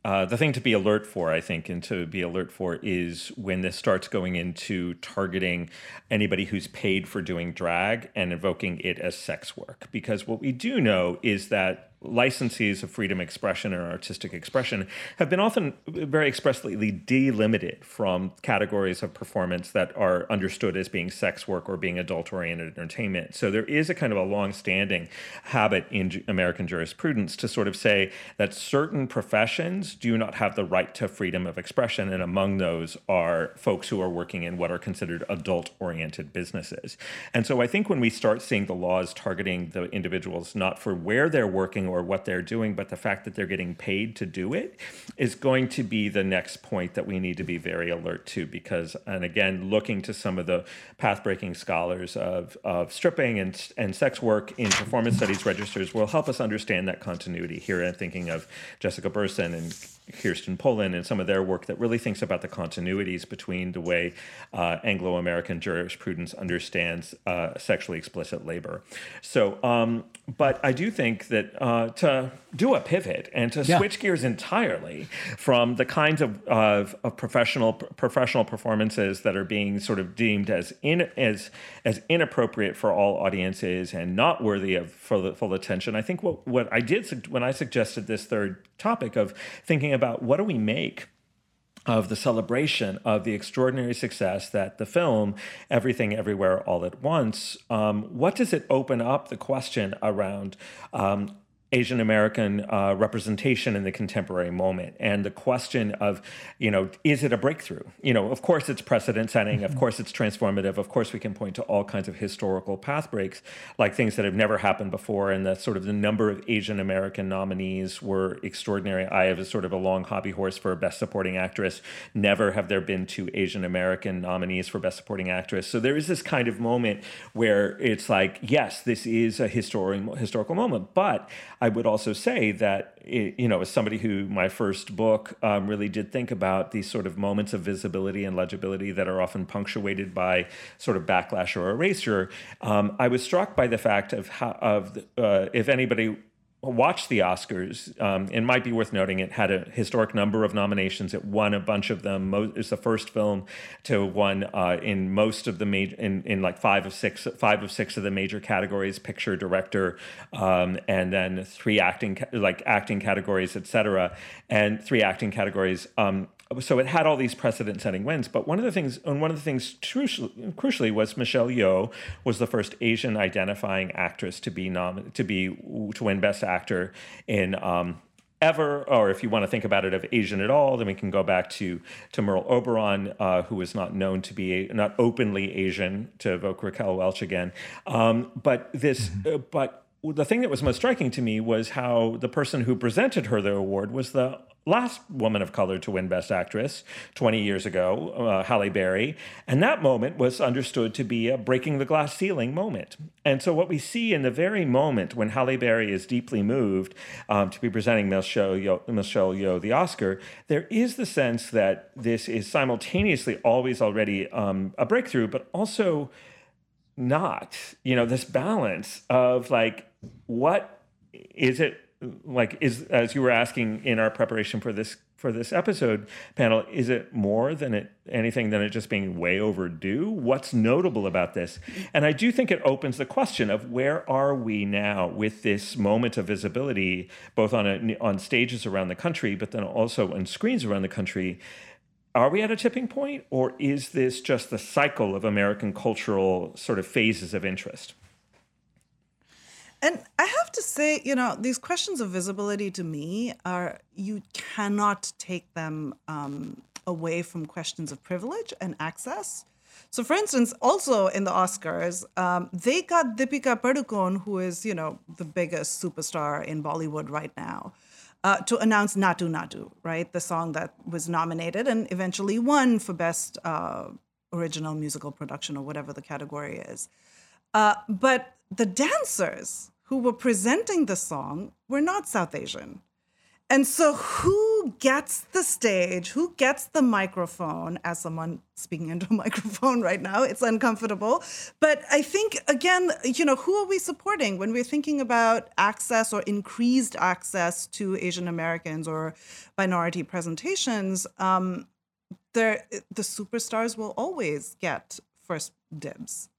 uh, the thing to be alert for, I think, and to be alert for is when this starts going into targeting anybody who's paid for doing drag and invoking it as sex work. Because what we do know is that licenses of freedom expression or artistic expression have been often very expressly delimited from categories of performance that are understood as being sex work or being adult-oriented entertainment. So there is a kind of a long-standing habit in American jurisprudence to sort of say that certain professions do not have the right to freedom of expression, and among those are folks who are working in what are considered adult-oriented businesses. And so I think when we start seeing the laws targeting the individuals not for where they're working or what they're doing, but the fact that they're getting paid to do it is going to be the next point that we need to be very alert to, because, and again, looking to some of the path-breaking scholars of, of stripping and, and sex work in performance studies registers will help us understand that continuity here. And thinking of Jessica Burson and Kirsten Poland and some of their work that really thinks about the continuities between the way uh, Anglo-American jurisprudence understands uh, sexually explicit labor. So, um, but I do think that uh, to do a pivot and to yeah. switch gears entirely from the kinds of, of, of professional professional performances that are being sort of deemed as in, as as inappropriate for all audiences and not worthy of full, full attention, I think what what I did when I suggested this third topic of thinking about what do we make of the celebration of the extraordinary success that the film, Everything Everywhere All at Once, um, what does it open up the question around um, Asian American uh, representation in the contemporary moment, and the question of, you know, is it a breakthrough? You know, of course it's precedent setting, mm-hmm. of course it's transformative, of course we can point to all kinds of historical path breaks, like things that have never happened before, and that sort of the number of Asian American nominees were extraordinary. I have a sort of a long hobby horse for Best Supporting Actress. Never have there been two Asian American nominees for Best Supporting Actress. So there is this kind of moment where it's like, yes, this is a historic, historical moment, but I would also say that, you know, as somebody who my first book um, really did think about these sort of moments of visibility and legibility that are often punctuated by sort of backlash or erasure, um, I was struck by the fact of how, of uh, if anybody watched the Oscars, um, it might be worth noting it had a historic number of nominations. It won a bunch of them. It's the first film to won uh, in most of the major, in, in like five of six, five of six of the major categories: picture, director, um, and then three acting, like acting categories, et cetera, and three acting categories. Um, So it had all these precedent-setting wins, but one of the things, and one of the things crucially, crucially was Michelle Yeoh was the first Asian-identifying actress to be nom- to be to win Best Actor in um, ever, or if you want to think about it of Asian at all, then we can go back to to Merle Oberon, uh, who was not known to be not openly Asian, to evoke Raquel Welch again. Um, but this, mm-hmm. uh, but the thing that was most striking to me was how the person who presented her the award was the last woman of color to win Best Actress twenty years ago, uh, Halle Berry. And that moment was understood to be a breaking the glass ceiling moment. And so what we see in the very moment when Halle Berry is deeply moved um, to be presenting Michelle Yeoh, Michelle Yeoh the Oscar, there is the sense that this is simultaneously always already um, a breakthrough, but also not, you know, this balance of like, what is it? Like, is, as you were asking in our preparation for this for this episode panel, is it more than it anything than it just being way overdue? What's notable about this? And I do think it opens the question of where are we now with this moment of visibility, both on a, on stages around the country, but then also on screens around the country. Are we at a tipping point, or is this just the cycle of American cultural sort of phases of interest? And I have to say, you know, these questions of visibility to me are, you cannot take them um, away from questions of privilege and access. So, for instance, also in the Oscars, um, they got Deepika Padukone, who is, you know, the biggest superstar in Bollywood right now, uh, to announce Natu Natu, right? The song that was nominated and eventually won for Best uh, Original Musical Production or whatever the category is. Uh, but the dancers who were presenting the song were not South Asian. And so who gets the stage, who gets the microphone, as someone speaking into a microphone right now, it's uncomfortable. But I think, again, you know, who are we supporting when we're thinking about access or increased access to Asian Americans or minority presentations? Um, the superstars will always get first dibs.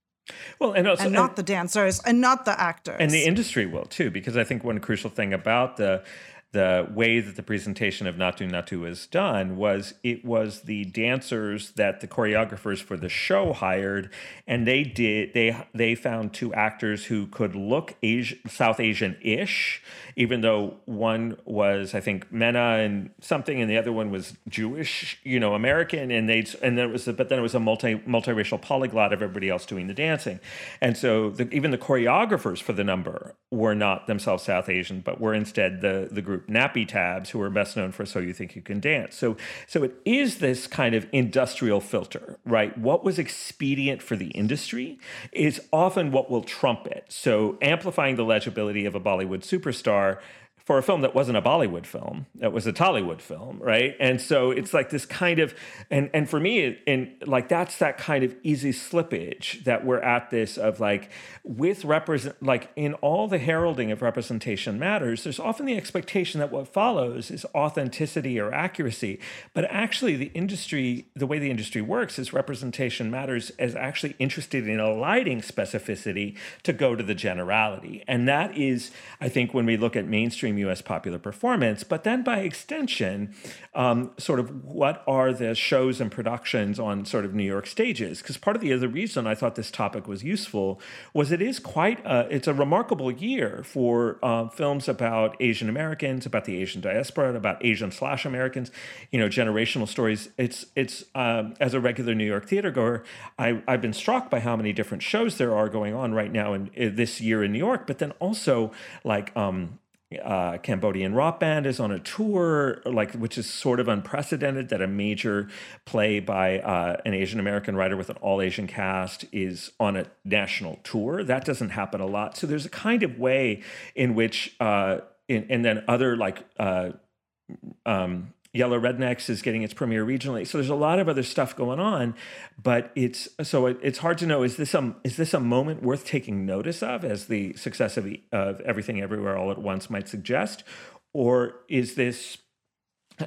Well, and, also, and not and, the dancers and not the actors. And the industry will, too, because I think one crucial thing about the the way that the presentation of Natu Natu was done was it was the dancers that the choreographers for the show hired, and they did they they found two actors who could look Asian, South Asian-ish, even though one was, I think, Mena and something, and the other one was Jewish, you know, American, and they and then it was a, but then it was a multi multiracial polyglot of everybody else doing the dancing, and so the, even the choreographers for the number were not themselves South Asian, but were instead the the group Nappy Tabs, who are best known for So You Think You Can Dance. So so it is this kind of industrial filter, right? What was expedient for the industry is often what will trump it. So amplifying the legibility of a Bollywood superstar for a film that wasn't a Bollywood film, that was a Tollywood film, right? And so it's like this kind of, and and for me, it, and like that's that kind of easy slippage that we're at this of like with represent, like in all the heralding of representation matters, there's often the expectation that what follows is authenticity or accuracy, but actually the industry, the way the industry works is representation matters as actually interested in eliding specificity to go to the generality. And that is, I think, when we look at mainstream U S popular performance, but then by extension, um, sort of what are the shows and productions on sort of New York stages? Because part of the other reason I thought this topic was useful was it is quite, a, it's a remarkable year for uh, films about Asian Americans, about the Asian diaspora, about Asian slash Americans, you know, generational stories. It's, it's um, as a regular New York theater goer, I, I've been struck by how many different shows there are going on right now in, in this year in New York, but then also like, um, Uh, Cambodian Rock Band is on a tour, like which is sort of unprecedented that a major play by uh, an Asian American writer with an all Asian cast is on a national tour. That doesn't happen a lot. So there's a kind of way in which, uh, in, and then other like uh, um, Yellow Rednecks is getting its premiere regionally. So there's a lot of other stuff going on, but it's so it, it's hard to know, is this a, is this a moment worth taking notice of, as the success of, of Everything Everywhere All at Once might suggest, or is this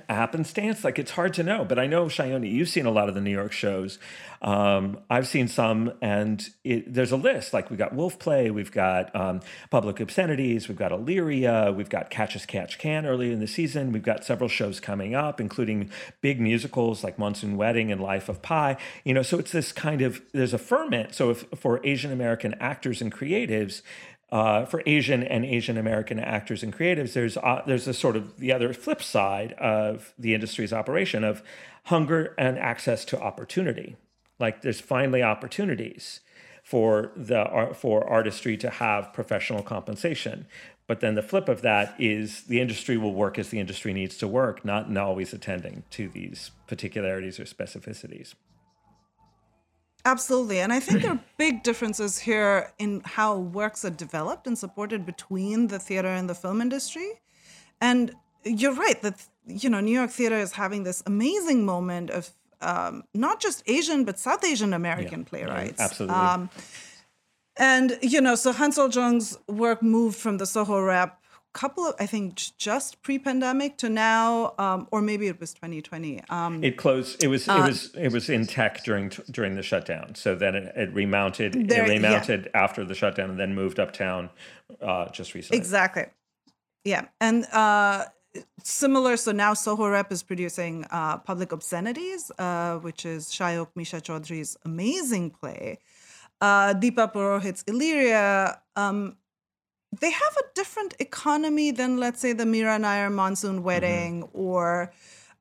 happenstance? Like, it's hard to know. But I know, Shayoni, you've seen a lot of the New York shows. Um, I've seen some, and it, there's a list. Like, we've got Wolf Play, we've got um, Public Obscenities, we've got Illyria, we've got Catch as Catch Can early in the season. We've got several shows coming up, including big musicals like Monsoon Wedding and Life of Pi. You know, so it's this kind of, there's a ferment. So if, for Asian American actors and creatives, Uh, for Asian and Asian American actors and creatives, there's uh, there's a sort of the other flip side of the industry's operation of hunger and access to opportunity. Like, there's finally opportunities for the for artistry to have professional compensation. But then the flip of that is the industry will work as the industry needs to work, not always attending to these particularities or specificities. Absolutely. And I think there are big differences here in how works are developed and supported between the theater and the film industry. And you're right that, you know, New York theater is having this amazing moment of um, not just Asian, but South Asian American yeah, playwrights. Right, absolutely. Um, and, you know, so Han Sol-jung's work moved from the Soho Rep couple of, I think, just pre-pandemic to now, um, or maybe it was twenty twenty. Um, it closed. It was. It uh, was. It was in tech during during the shutdown. So then it, it remounted. There, it remounted yeah. after the shutdown, and then moved uptown uh, just recently. Exactly. Yeah, and uh, similar. So now Soho Rep is producing uh, Public Obscenities, uh, which is Shayok Misha Chaudhry's amazing play. Uh, Deepa Porohit's Illyria. Um, They have a different economy than, let's say, the Mira Nair Monsoon Wedding mm-hmm. or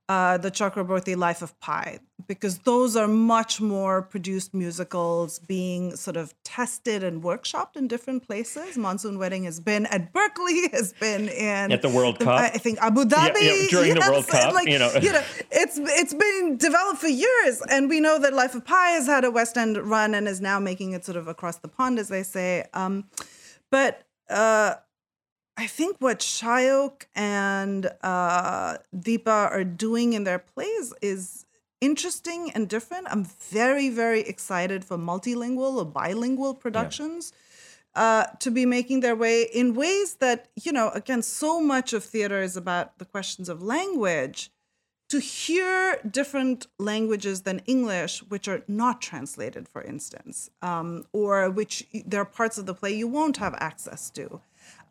uh, the Chakraborty Life of Pi, because those are much more produced musicals being sort of tested and workshopped in different places. Monsoon Wedding has been at Berkeley, has been in at the World the, Cup. I think Abu Dhabi yeah, yeah, during yes, the World Cup. Like, you know. you know, it's it's been developed for years, and we know that Life of Pi has had a West End run and is now making it sort of across the pond, as they say. Um, but Uh, I think what Shayok and uh, Deepa are doing in their plays is interesting and different. I'm very, very excited for multilingual or bilingual productions yeah. uh, to be making their way in ways that, you know, again, so much of theater is about the questions of language. to hear different languages than English, which are not translated, for instance, um, or which there are parts of the play you won't have access to.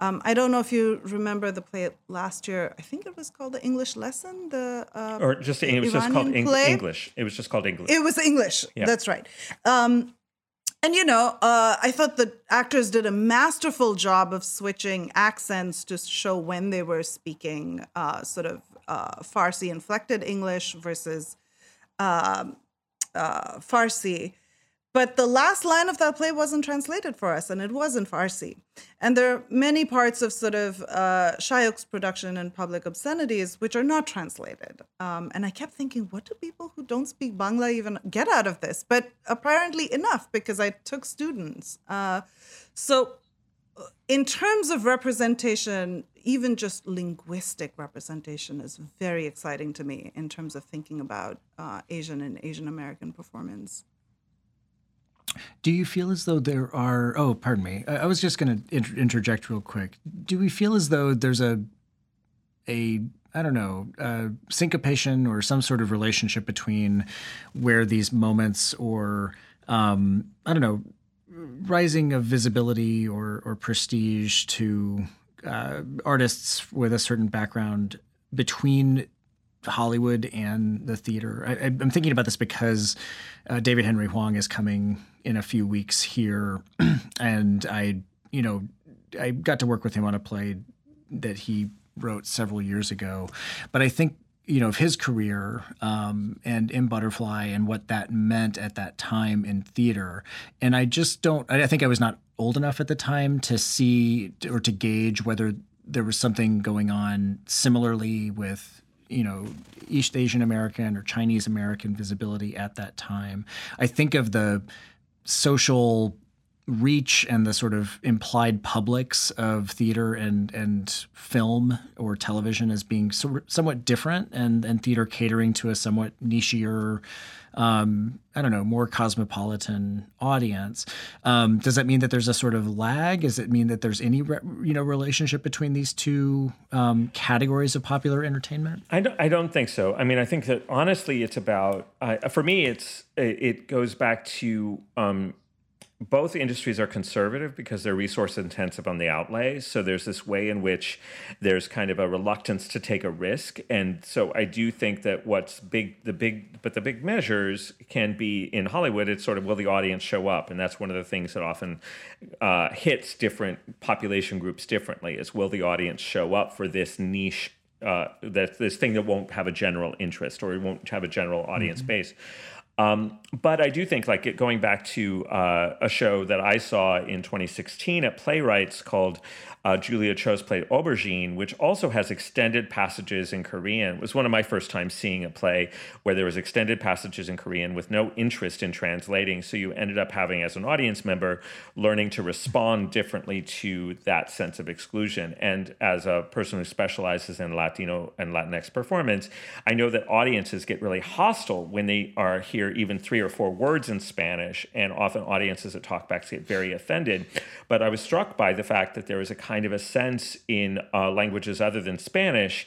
Um, I don't know if you remember the play last year. I think it was called The English Lesson. The uh, or just it was Iranian just called Eng- English. It was just called English. It was English. Yeah. That's right. Um, and you know, uh, I thought the actors did a masterful job of switching accents to show when they were speaking uh, sort of uh, Farsi inflected English versus uh, uh, Farsi. But the last line of that play wasn't translated for us, and it was in Farsi. And there are many parts of sort of uh, Shayok's production and Public Obscenities which are not translated. Um, and I kept thinking, what do people who don't speak Bangla even get out of this? But apparently enough, because I took students. Uh, so in terms of representation, even just linguistic representation is very exciting to me in terms of thinking about uh, Asian and Asian American performance. Do you feel as though there are, oh, pardon me, I, I was just going to inter- interject real quick. Do we feel as though there's a, a I don't know, uh, syncopation or some sort of relationship between where these moments or, um, I don't know, rising of visibility or, or prestige to uh, artists with a certain background between Hollywood and the theater? I, I'm thinking about this because uh, David Henry Hwang is coming in a few weeks here, and I, you know, I got to work with him on a play that he wrote several years ago. But I think, you know, of his career um, and in Butterfly and what that meant at that time in theater, and I just don't. I think I was not old enough at the time to see or to gauge whether there was something going on similarly with, you know, East Asian American or Chinese American visibility at that time. I think of the social reach and the sort of implied publics of theater and, and film or television as being so, somewhat different, and, and theater catering to a somewhat nichier, um, I don't know, more cosmopolitan audience. Um, does that mean that there's a sort of lag? Does it mean that there's any re- you know relationship between these two um, categories of popular entertainment? I don't, I don't think so. I mean, I think that honestly, it's about uh, for me, it's it goes back to. Um, Both industries are conservative because they're resource intensive on the outlay. So there's this way in which there's kind of a reluctance to take a risk. And so I do think that what's big, the big, but the big measures can be in Hollywood, it's sort of, will the audience show up? And that's one of the things that often uh, hits different population groups differently is, will the audience show up for this niche, uh, that this thing that won't have a general interest or it won't have a general audience mm-hmm. base. Um, but I do think, like it, going back to uh, a show that I saw in twenty sixteen at Playwrights called uh, Julia Cho's play Aubergine, which also has extended passages in Korean. It was one of my first times seeing a play where there was extended passages in Korean with no interest in translating. So you ended up having, as an audience member, learning to respond differently to that sense of exclusion. And as a person who specializes in Latino and Latinx performance, I know that audiences get really hostile when they are here even three or four words in Spanish, and often audiences at talkbacks get very offended. But I was struck by the fact that there is a kind of a sense in uh, languages other than Spanish,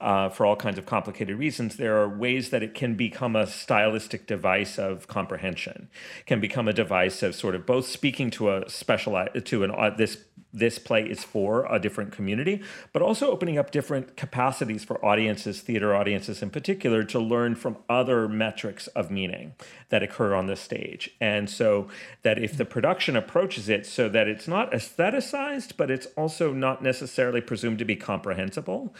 uh, for all kinds of complicated reasons, there are ways that it can become a stylistic device of comprehension, can become a device of sort of both speaking to a special, to an uh, this this play is for a different community, but also opening up different capacities for audiences, theater audiences in particular, to learn from other metrics of meaning that occur on the stage. And so that if the production approaches it so that it's not aestheticized, but it's also not necessarily presumed to be comprehensible,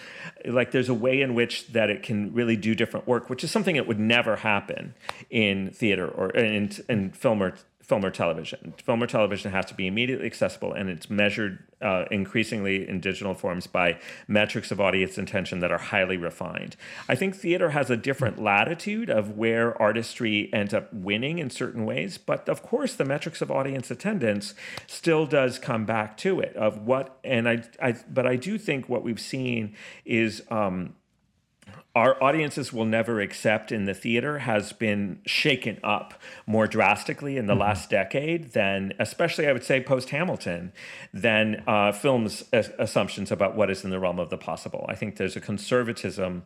like there's a way in which that it can really do different work, which is something that would never happen in theater or in, in film or Film or television. Film or television has to be immediately accessible, and it's measured uh, increasingly in digital forms by metrics of audience intention that are highly refined. I think theater has a different latitude of where artistry ends up winning in certain ways, but of course the metrics of audience attendance still does come back to it. Of what, and I, I but I do think what we've seen is. Um, Our audiences will never accept in the theater has been shaken up more drastically in the mm-hmm. last decade than, especially I would say post-Hamilton, than uh, film's as- assumptions about what is in the realm of the possible. I think there's a conservatism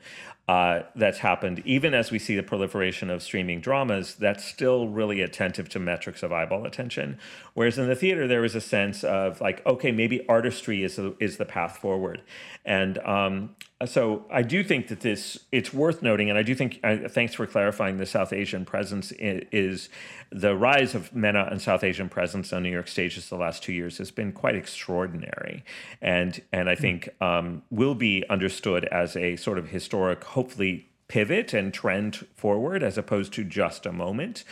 uh, that's happened, even as we see the proliferation of streaming dramas, that's still really attentive to metrics of eyeball attention. Whereas in the theater, there was a sense of like, okay, maybe artistry is the, is the path forward. And um, so I do think that this, it's worth noting, and I do think, uh, thanks for clarifying the South Asian presence, is the rise of MENA and South Asian presence on New York stages the last two years has been quite extraordinary. And, and I think um, will be understood as a sort of historic, hopefully, pivot and trend forward as opposed to just a moment.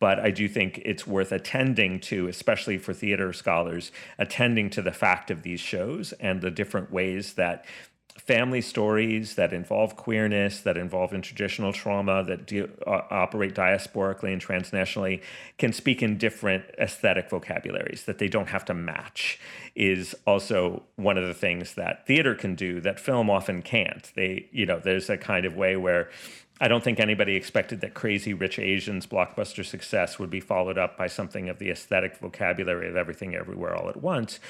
But I do think it's worth attending to, especially for theater scholars, attending to the fact of these shows and the different ways that family stories that involve queerness, that involve intergenerational trauma, that do, uh, operate diasporically and transnationally, can speak in different aesthetic vocabularies that they don't have to match, is also one of the things that theater can do that film often can't. They, you know, there's a kind of way where I don't think anybody expected that Crazy Rich Asians' blockbuster success would be followed up by something of the aesthetic vocabulary of Everything Everywhere All at Once.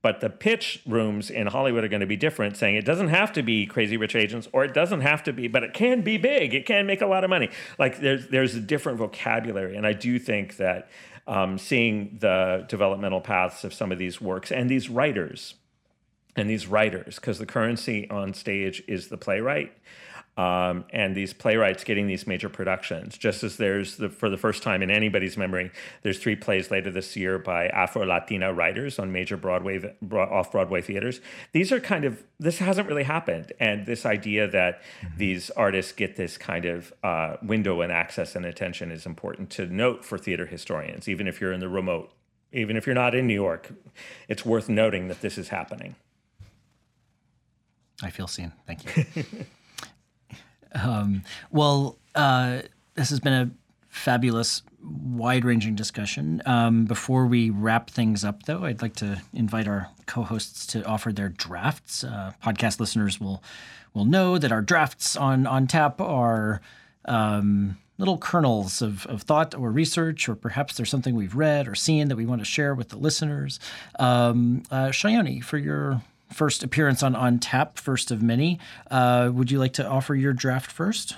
But the pitch rooms in Hollywood are going to be different, saying it doesn't have to be Crazy Rich Asians, or it doesn't have to be, but it can be big. It can make a lot of money. Like there's there's a different vocabulary. And I do think that um, seeing the developmental paths of some of these works and these writers, and these writers, because the currency on stage is the playwright, Um, and these playwrights getting these major productions, just as there's, the, for the first time in anybody's memory, there's three plays later this year by Afro-Latina writers on major Broadway, off-Broadway theaters. These are kind of, this hasn't really happened. And this idea that these artists get this kind of uh, window and access and attention is important to note for theater historians, even if you're in the remote, even if you're not in New York. It's worth noting that this is happening. I feel seen. Thank you. Um, well, uh, this has been a fabulous, wide-ranging discussion. Um, before we wrap things up, though, I'd like to invite our co-hosts to offer their drafts. Uh, podcast listeners will will know that our drafts on on tap are um, little kernels of, of thought or research, or perhaps there's something we've read or seen that we want to share with the listeners. Um, uh, Shayoni, for your first appearance on On Tap, first of many. Uh, would you like to offer your draft first?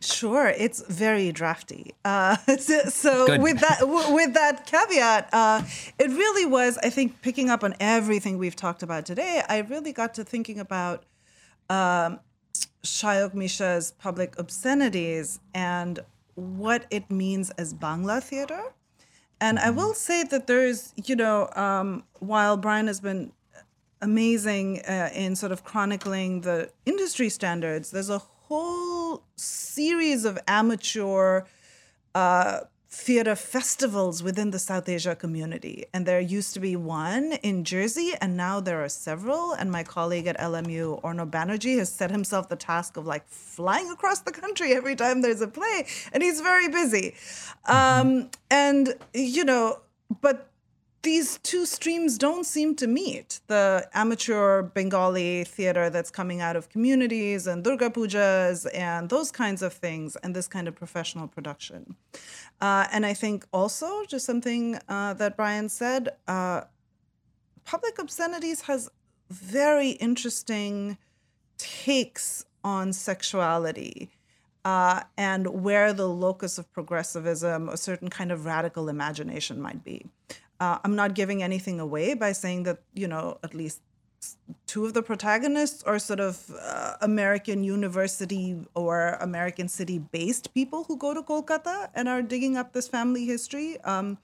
Sure, it's very drafty. Uh, so so with that w- with that caveat, uh, it really was, I think, picking up on everything we've talked about today, I really got to thinking about um, Shayok Misha's Public Obscenities and what it means as Bangla theater. And I will say that there is, you know, um, while Brian has been amazing uh, in sort of chronicling the industry standards, there's a whole series of amateur uh, theater festivals within the South Asia community. And there used to be one in Jersey, and now there are several. And my colleague at L M U, Orno Banerjee, has set himself the task of like flying across the country every time there's a play, and he's very busy. Um, and, you know, but these two streams don't seem to meet. The amateur Bengali theater that's coming out of communities and Durga Pujas and those kinds of things, and this kind of professional production. Uh, and I think also just something uh, that Brian said, uh, Public Obscenities has very interesting takes on sexuality uh, and where the locus of progressivism, a certain kind of radical imagination might be. Uh, I'm not giving anything away by saying that, you know, at least two of the protagonists are sort of uh, American university or American city-based people who go to Kolkata and are digging up this family history, um,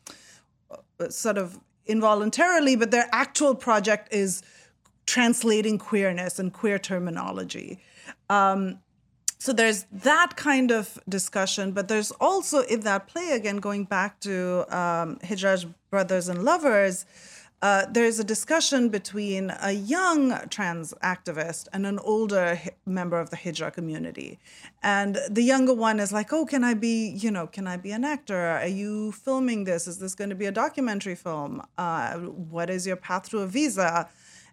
sort of involuntarily, but their actual project is translating queerness and queer terminology. Um, so there's that kind of discussion, but there's also, in that play, again, going back to um, Hijras, Brothers and Lovers, uh, there's a discussion between a young trans activist and an older hi- member of the Hijra community. And the younger one is like, oh, can I be, you know, can I be an actor? Are you filming this? Is this going to be a documentary film? Uh, what is your path to a visa?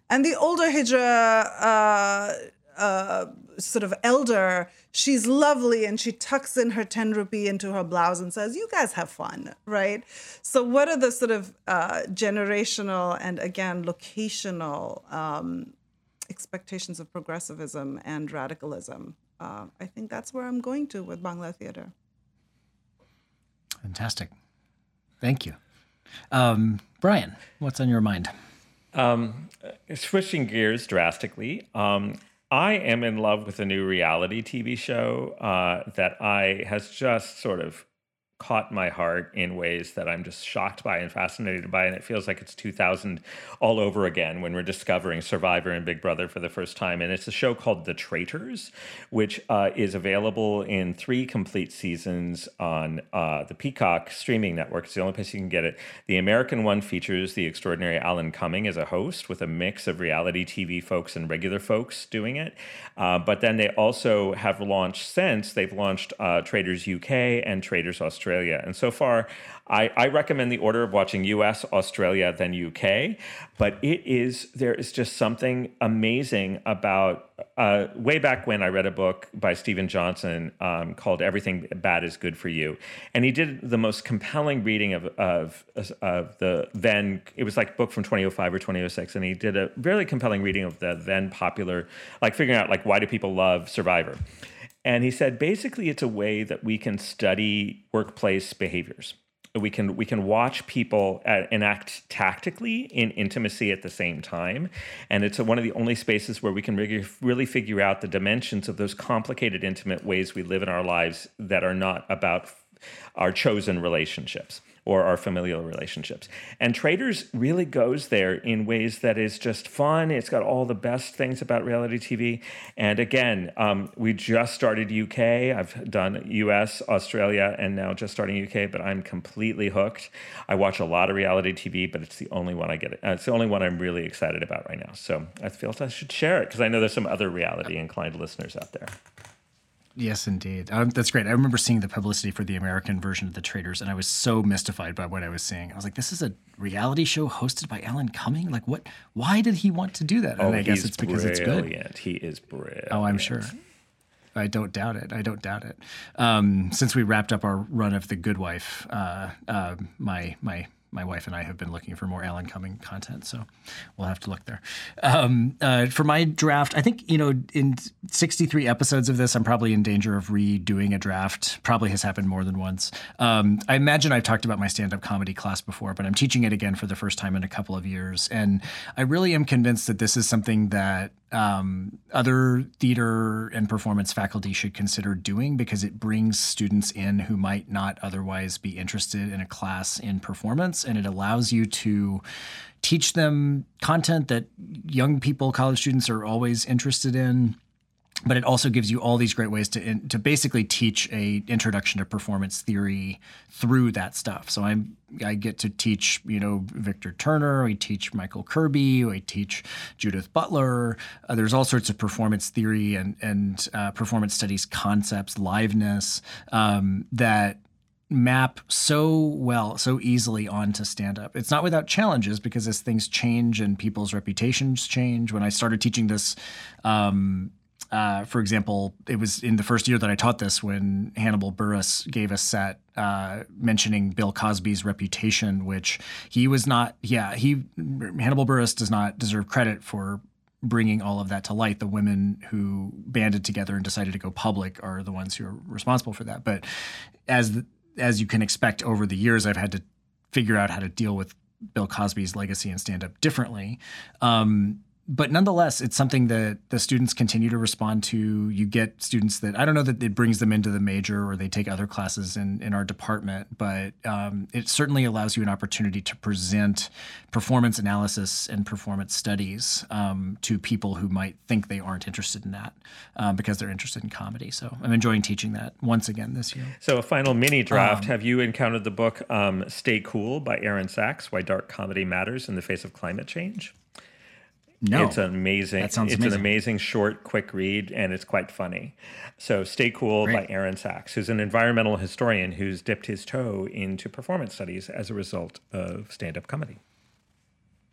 And the older Hijra uh, Uh, sort of elder, she's lovely, and she tucks in her ten rupee into her blouse and says, you guys have fun, right? So what are the sort of uh, generational and, again, locational um, expectations of progressivism and radicalism uh, I think that's where I'm going to with Bangla theater. Fantastic. Thank you. Um, Brian, what's on your mind? Um, switching gears drastically, um, I am in love with a new reality T V show uh, that I has just sort of caught my heart in ways that I'm just shocked by and fascinated by. And it feels like it's two thousand all over again when we're discovering Survivor and Big Brother for the first time. And it's a show called The Traitors, which uh, is available in three complete seasons on uh, the Peacock streaming network. It's the only place you can get it. The American one features the extraordinary Alan Cumming as a host with a mix of reality T V folks and regular folks doing it. Uh, but then they also have launched since, they've launched uh, Traitors U K and Traitors Australia. Australia. And so far, I, I recommend the order of watching U S, Australia, then U K. But it is there is just something amazing about uh, way back when I read a book by Stephen Johnson um, called Everything Bad is Good for You. And he did the most compelling reading of, of, of the then, it was like a book from twenty oh five or twenty oh six. And he did a really compelling reading of the then popular, like figuring out like why do people love Survivor? And he said, basically, it's a way that we can study workplace behaviors. We can we can watch people enact tactically in intimacy at the same time. And it's one of the only spaces where we can really figure out the dimensions of those complicated, intimate ways we live in our lives that are not about our chosen relationships or our familial relationships. And Traitors really goes there in ways that is just fun. It's got all the best things about reality T V. And again, um, we just started U K. I've done U S, Australia, and now just starting U K, but I'm completely hooked. I watch a lot of reality T V, but it's the only one I get. It. It's the only one I'm really excited about right now. So I feel I should share it because I know there's some other reality-inclined listeners out there. Yes, indeed. Um, that's great. I remember seeing the publicity for the American version of The Traitors, and I was so mystified by what I was seeing. I was like, this is a reality show hosted by Alan Cumming? Like, what? Why did he want to do that? And oh, I guess it's because brilliant. It's good. He is brilliant. Oh, I'm sure. I don't doubt it. I don't doubt it. Um, since we wrapped up our run of The Good Wife, uh, uh, my my... My wife and I have been looking for more Alan Cumming content, so we'll have to look there. Um, uh, for my draft, I think, you know, in sixty-three episodes of this, I'm probably in danger of redoing a draft. Probably has happened more than once. Um, I imagine I've talked about my stand-up comedy class before, but I'm teaching it again for the first time in a couple of years. And I really am convinced that this is something that um, other theater and performance faculty should consider doing because it brings students in who might not otherwise be interested in a class in performance. And it allows you to teach them content that young people, college students are always interested in. But it also gives you all these great ways to in, to basically teach a introduction to performance theory through that stuff. So I'm I get to teach, you know, Victor Turner. I teach Michael Kirby. I teach Judith Butler. Uh, there's all sorts of performance theory and and uh, performance studies concepts, liveness um, that. Map so well, so easily onto stand-up. It's not without challenges because as things change and people's reputations change. When I started teaching this, um, uh, for example, it was in the first year that I taught this when Hannibal Burris gave a set uh, mentioning Bill Cosby's reputation, which he was not, yeah, he Hannibal Burris does not deserve credit for bringing all of that to light. The women who banded together and decided to go public are the ones who are responsible for that. But as the As you can expect over the years, I've had to figure out how to deal with Bill Cosby's legacy and stand-up differently. Um, but nonetheless, it's something that the students continue to respond to. You get students that, I don't know that it brings them into the major or they take other classes in, in our department, but um, it certainly allows you an opportunity to present performance analysis and performance studies um, to people who might think they aren't interested in that um, because they're interested in comedy. So I'm enjoying teaching that once again this year. So a final mini draft. Um, Have you encountered the book um, Stay Cool by Aaron Sachs, Why Dark Comedy Matters in the Face of Climate Change? No. It's amazing. That sounds it's amazing. An amazing short, quick read, and it's quite funny. So Stay Cool Great. By Aaron Sachs, who's an environmental historian who's dipped his toe into performance studies as a result of stand-up comedy.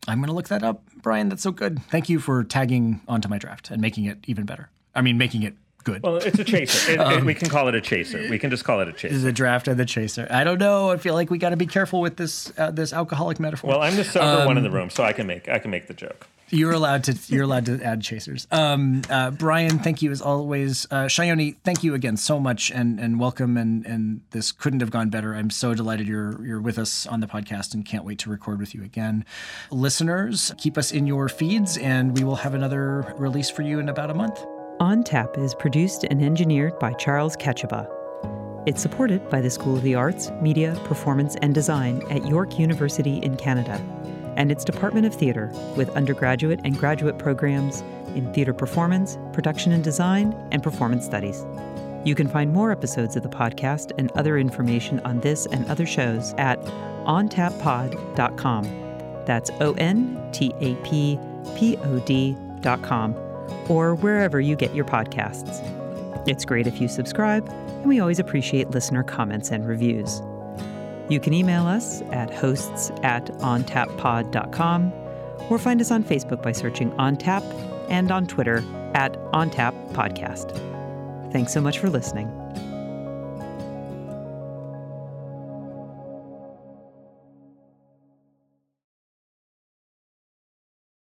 I'm going to look that up. Brian, that's so good. Thank you for tagging onto my draft and making it even better. I mean, making it good. Well, it's a chaser. It, um, it, we can call it a chaser. We can just call it a chaser. It's a draft of the chaser. I don't know. I feel like we got to be careful with this uh, this alcoholic metaphor. Well, I'm the sober um, one in the room, so I can make I can make the joke. You're allowed to. You're allowed to add chasers. Um, uh, Brian, thank you as always. Uh, Shayoni, thank you again so much, and and welcome. And and this couldn't have gone better. I'm so delighted you're you're with us on the podcast, and can't wait to record with you again. Listeners, keep us in your feeds, and we will have another release for you in about a month. On Tap is produced and engineered by Charles Ketchaba. It's supported by the School of the Arts, Media, Performance, and Design at York University in Canada, and its Department of Theatre, with undergraduate and graduate programs in theatre performance, production and design, and performance studies. You can find more episodes of the podcast and other information on this and other shows at on tap pod dot com. That's O N T A P P O D dot com, or wherever you get your podcasts. It's great if you subscribe, and we always appreciate listener comments and reviews. You can email us at hosts at on tap pod dot com, or find us on Facebook by searching On Tap, and on Twitter at On Tap Podcast. Thanks so much for listening.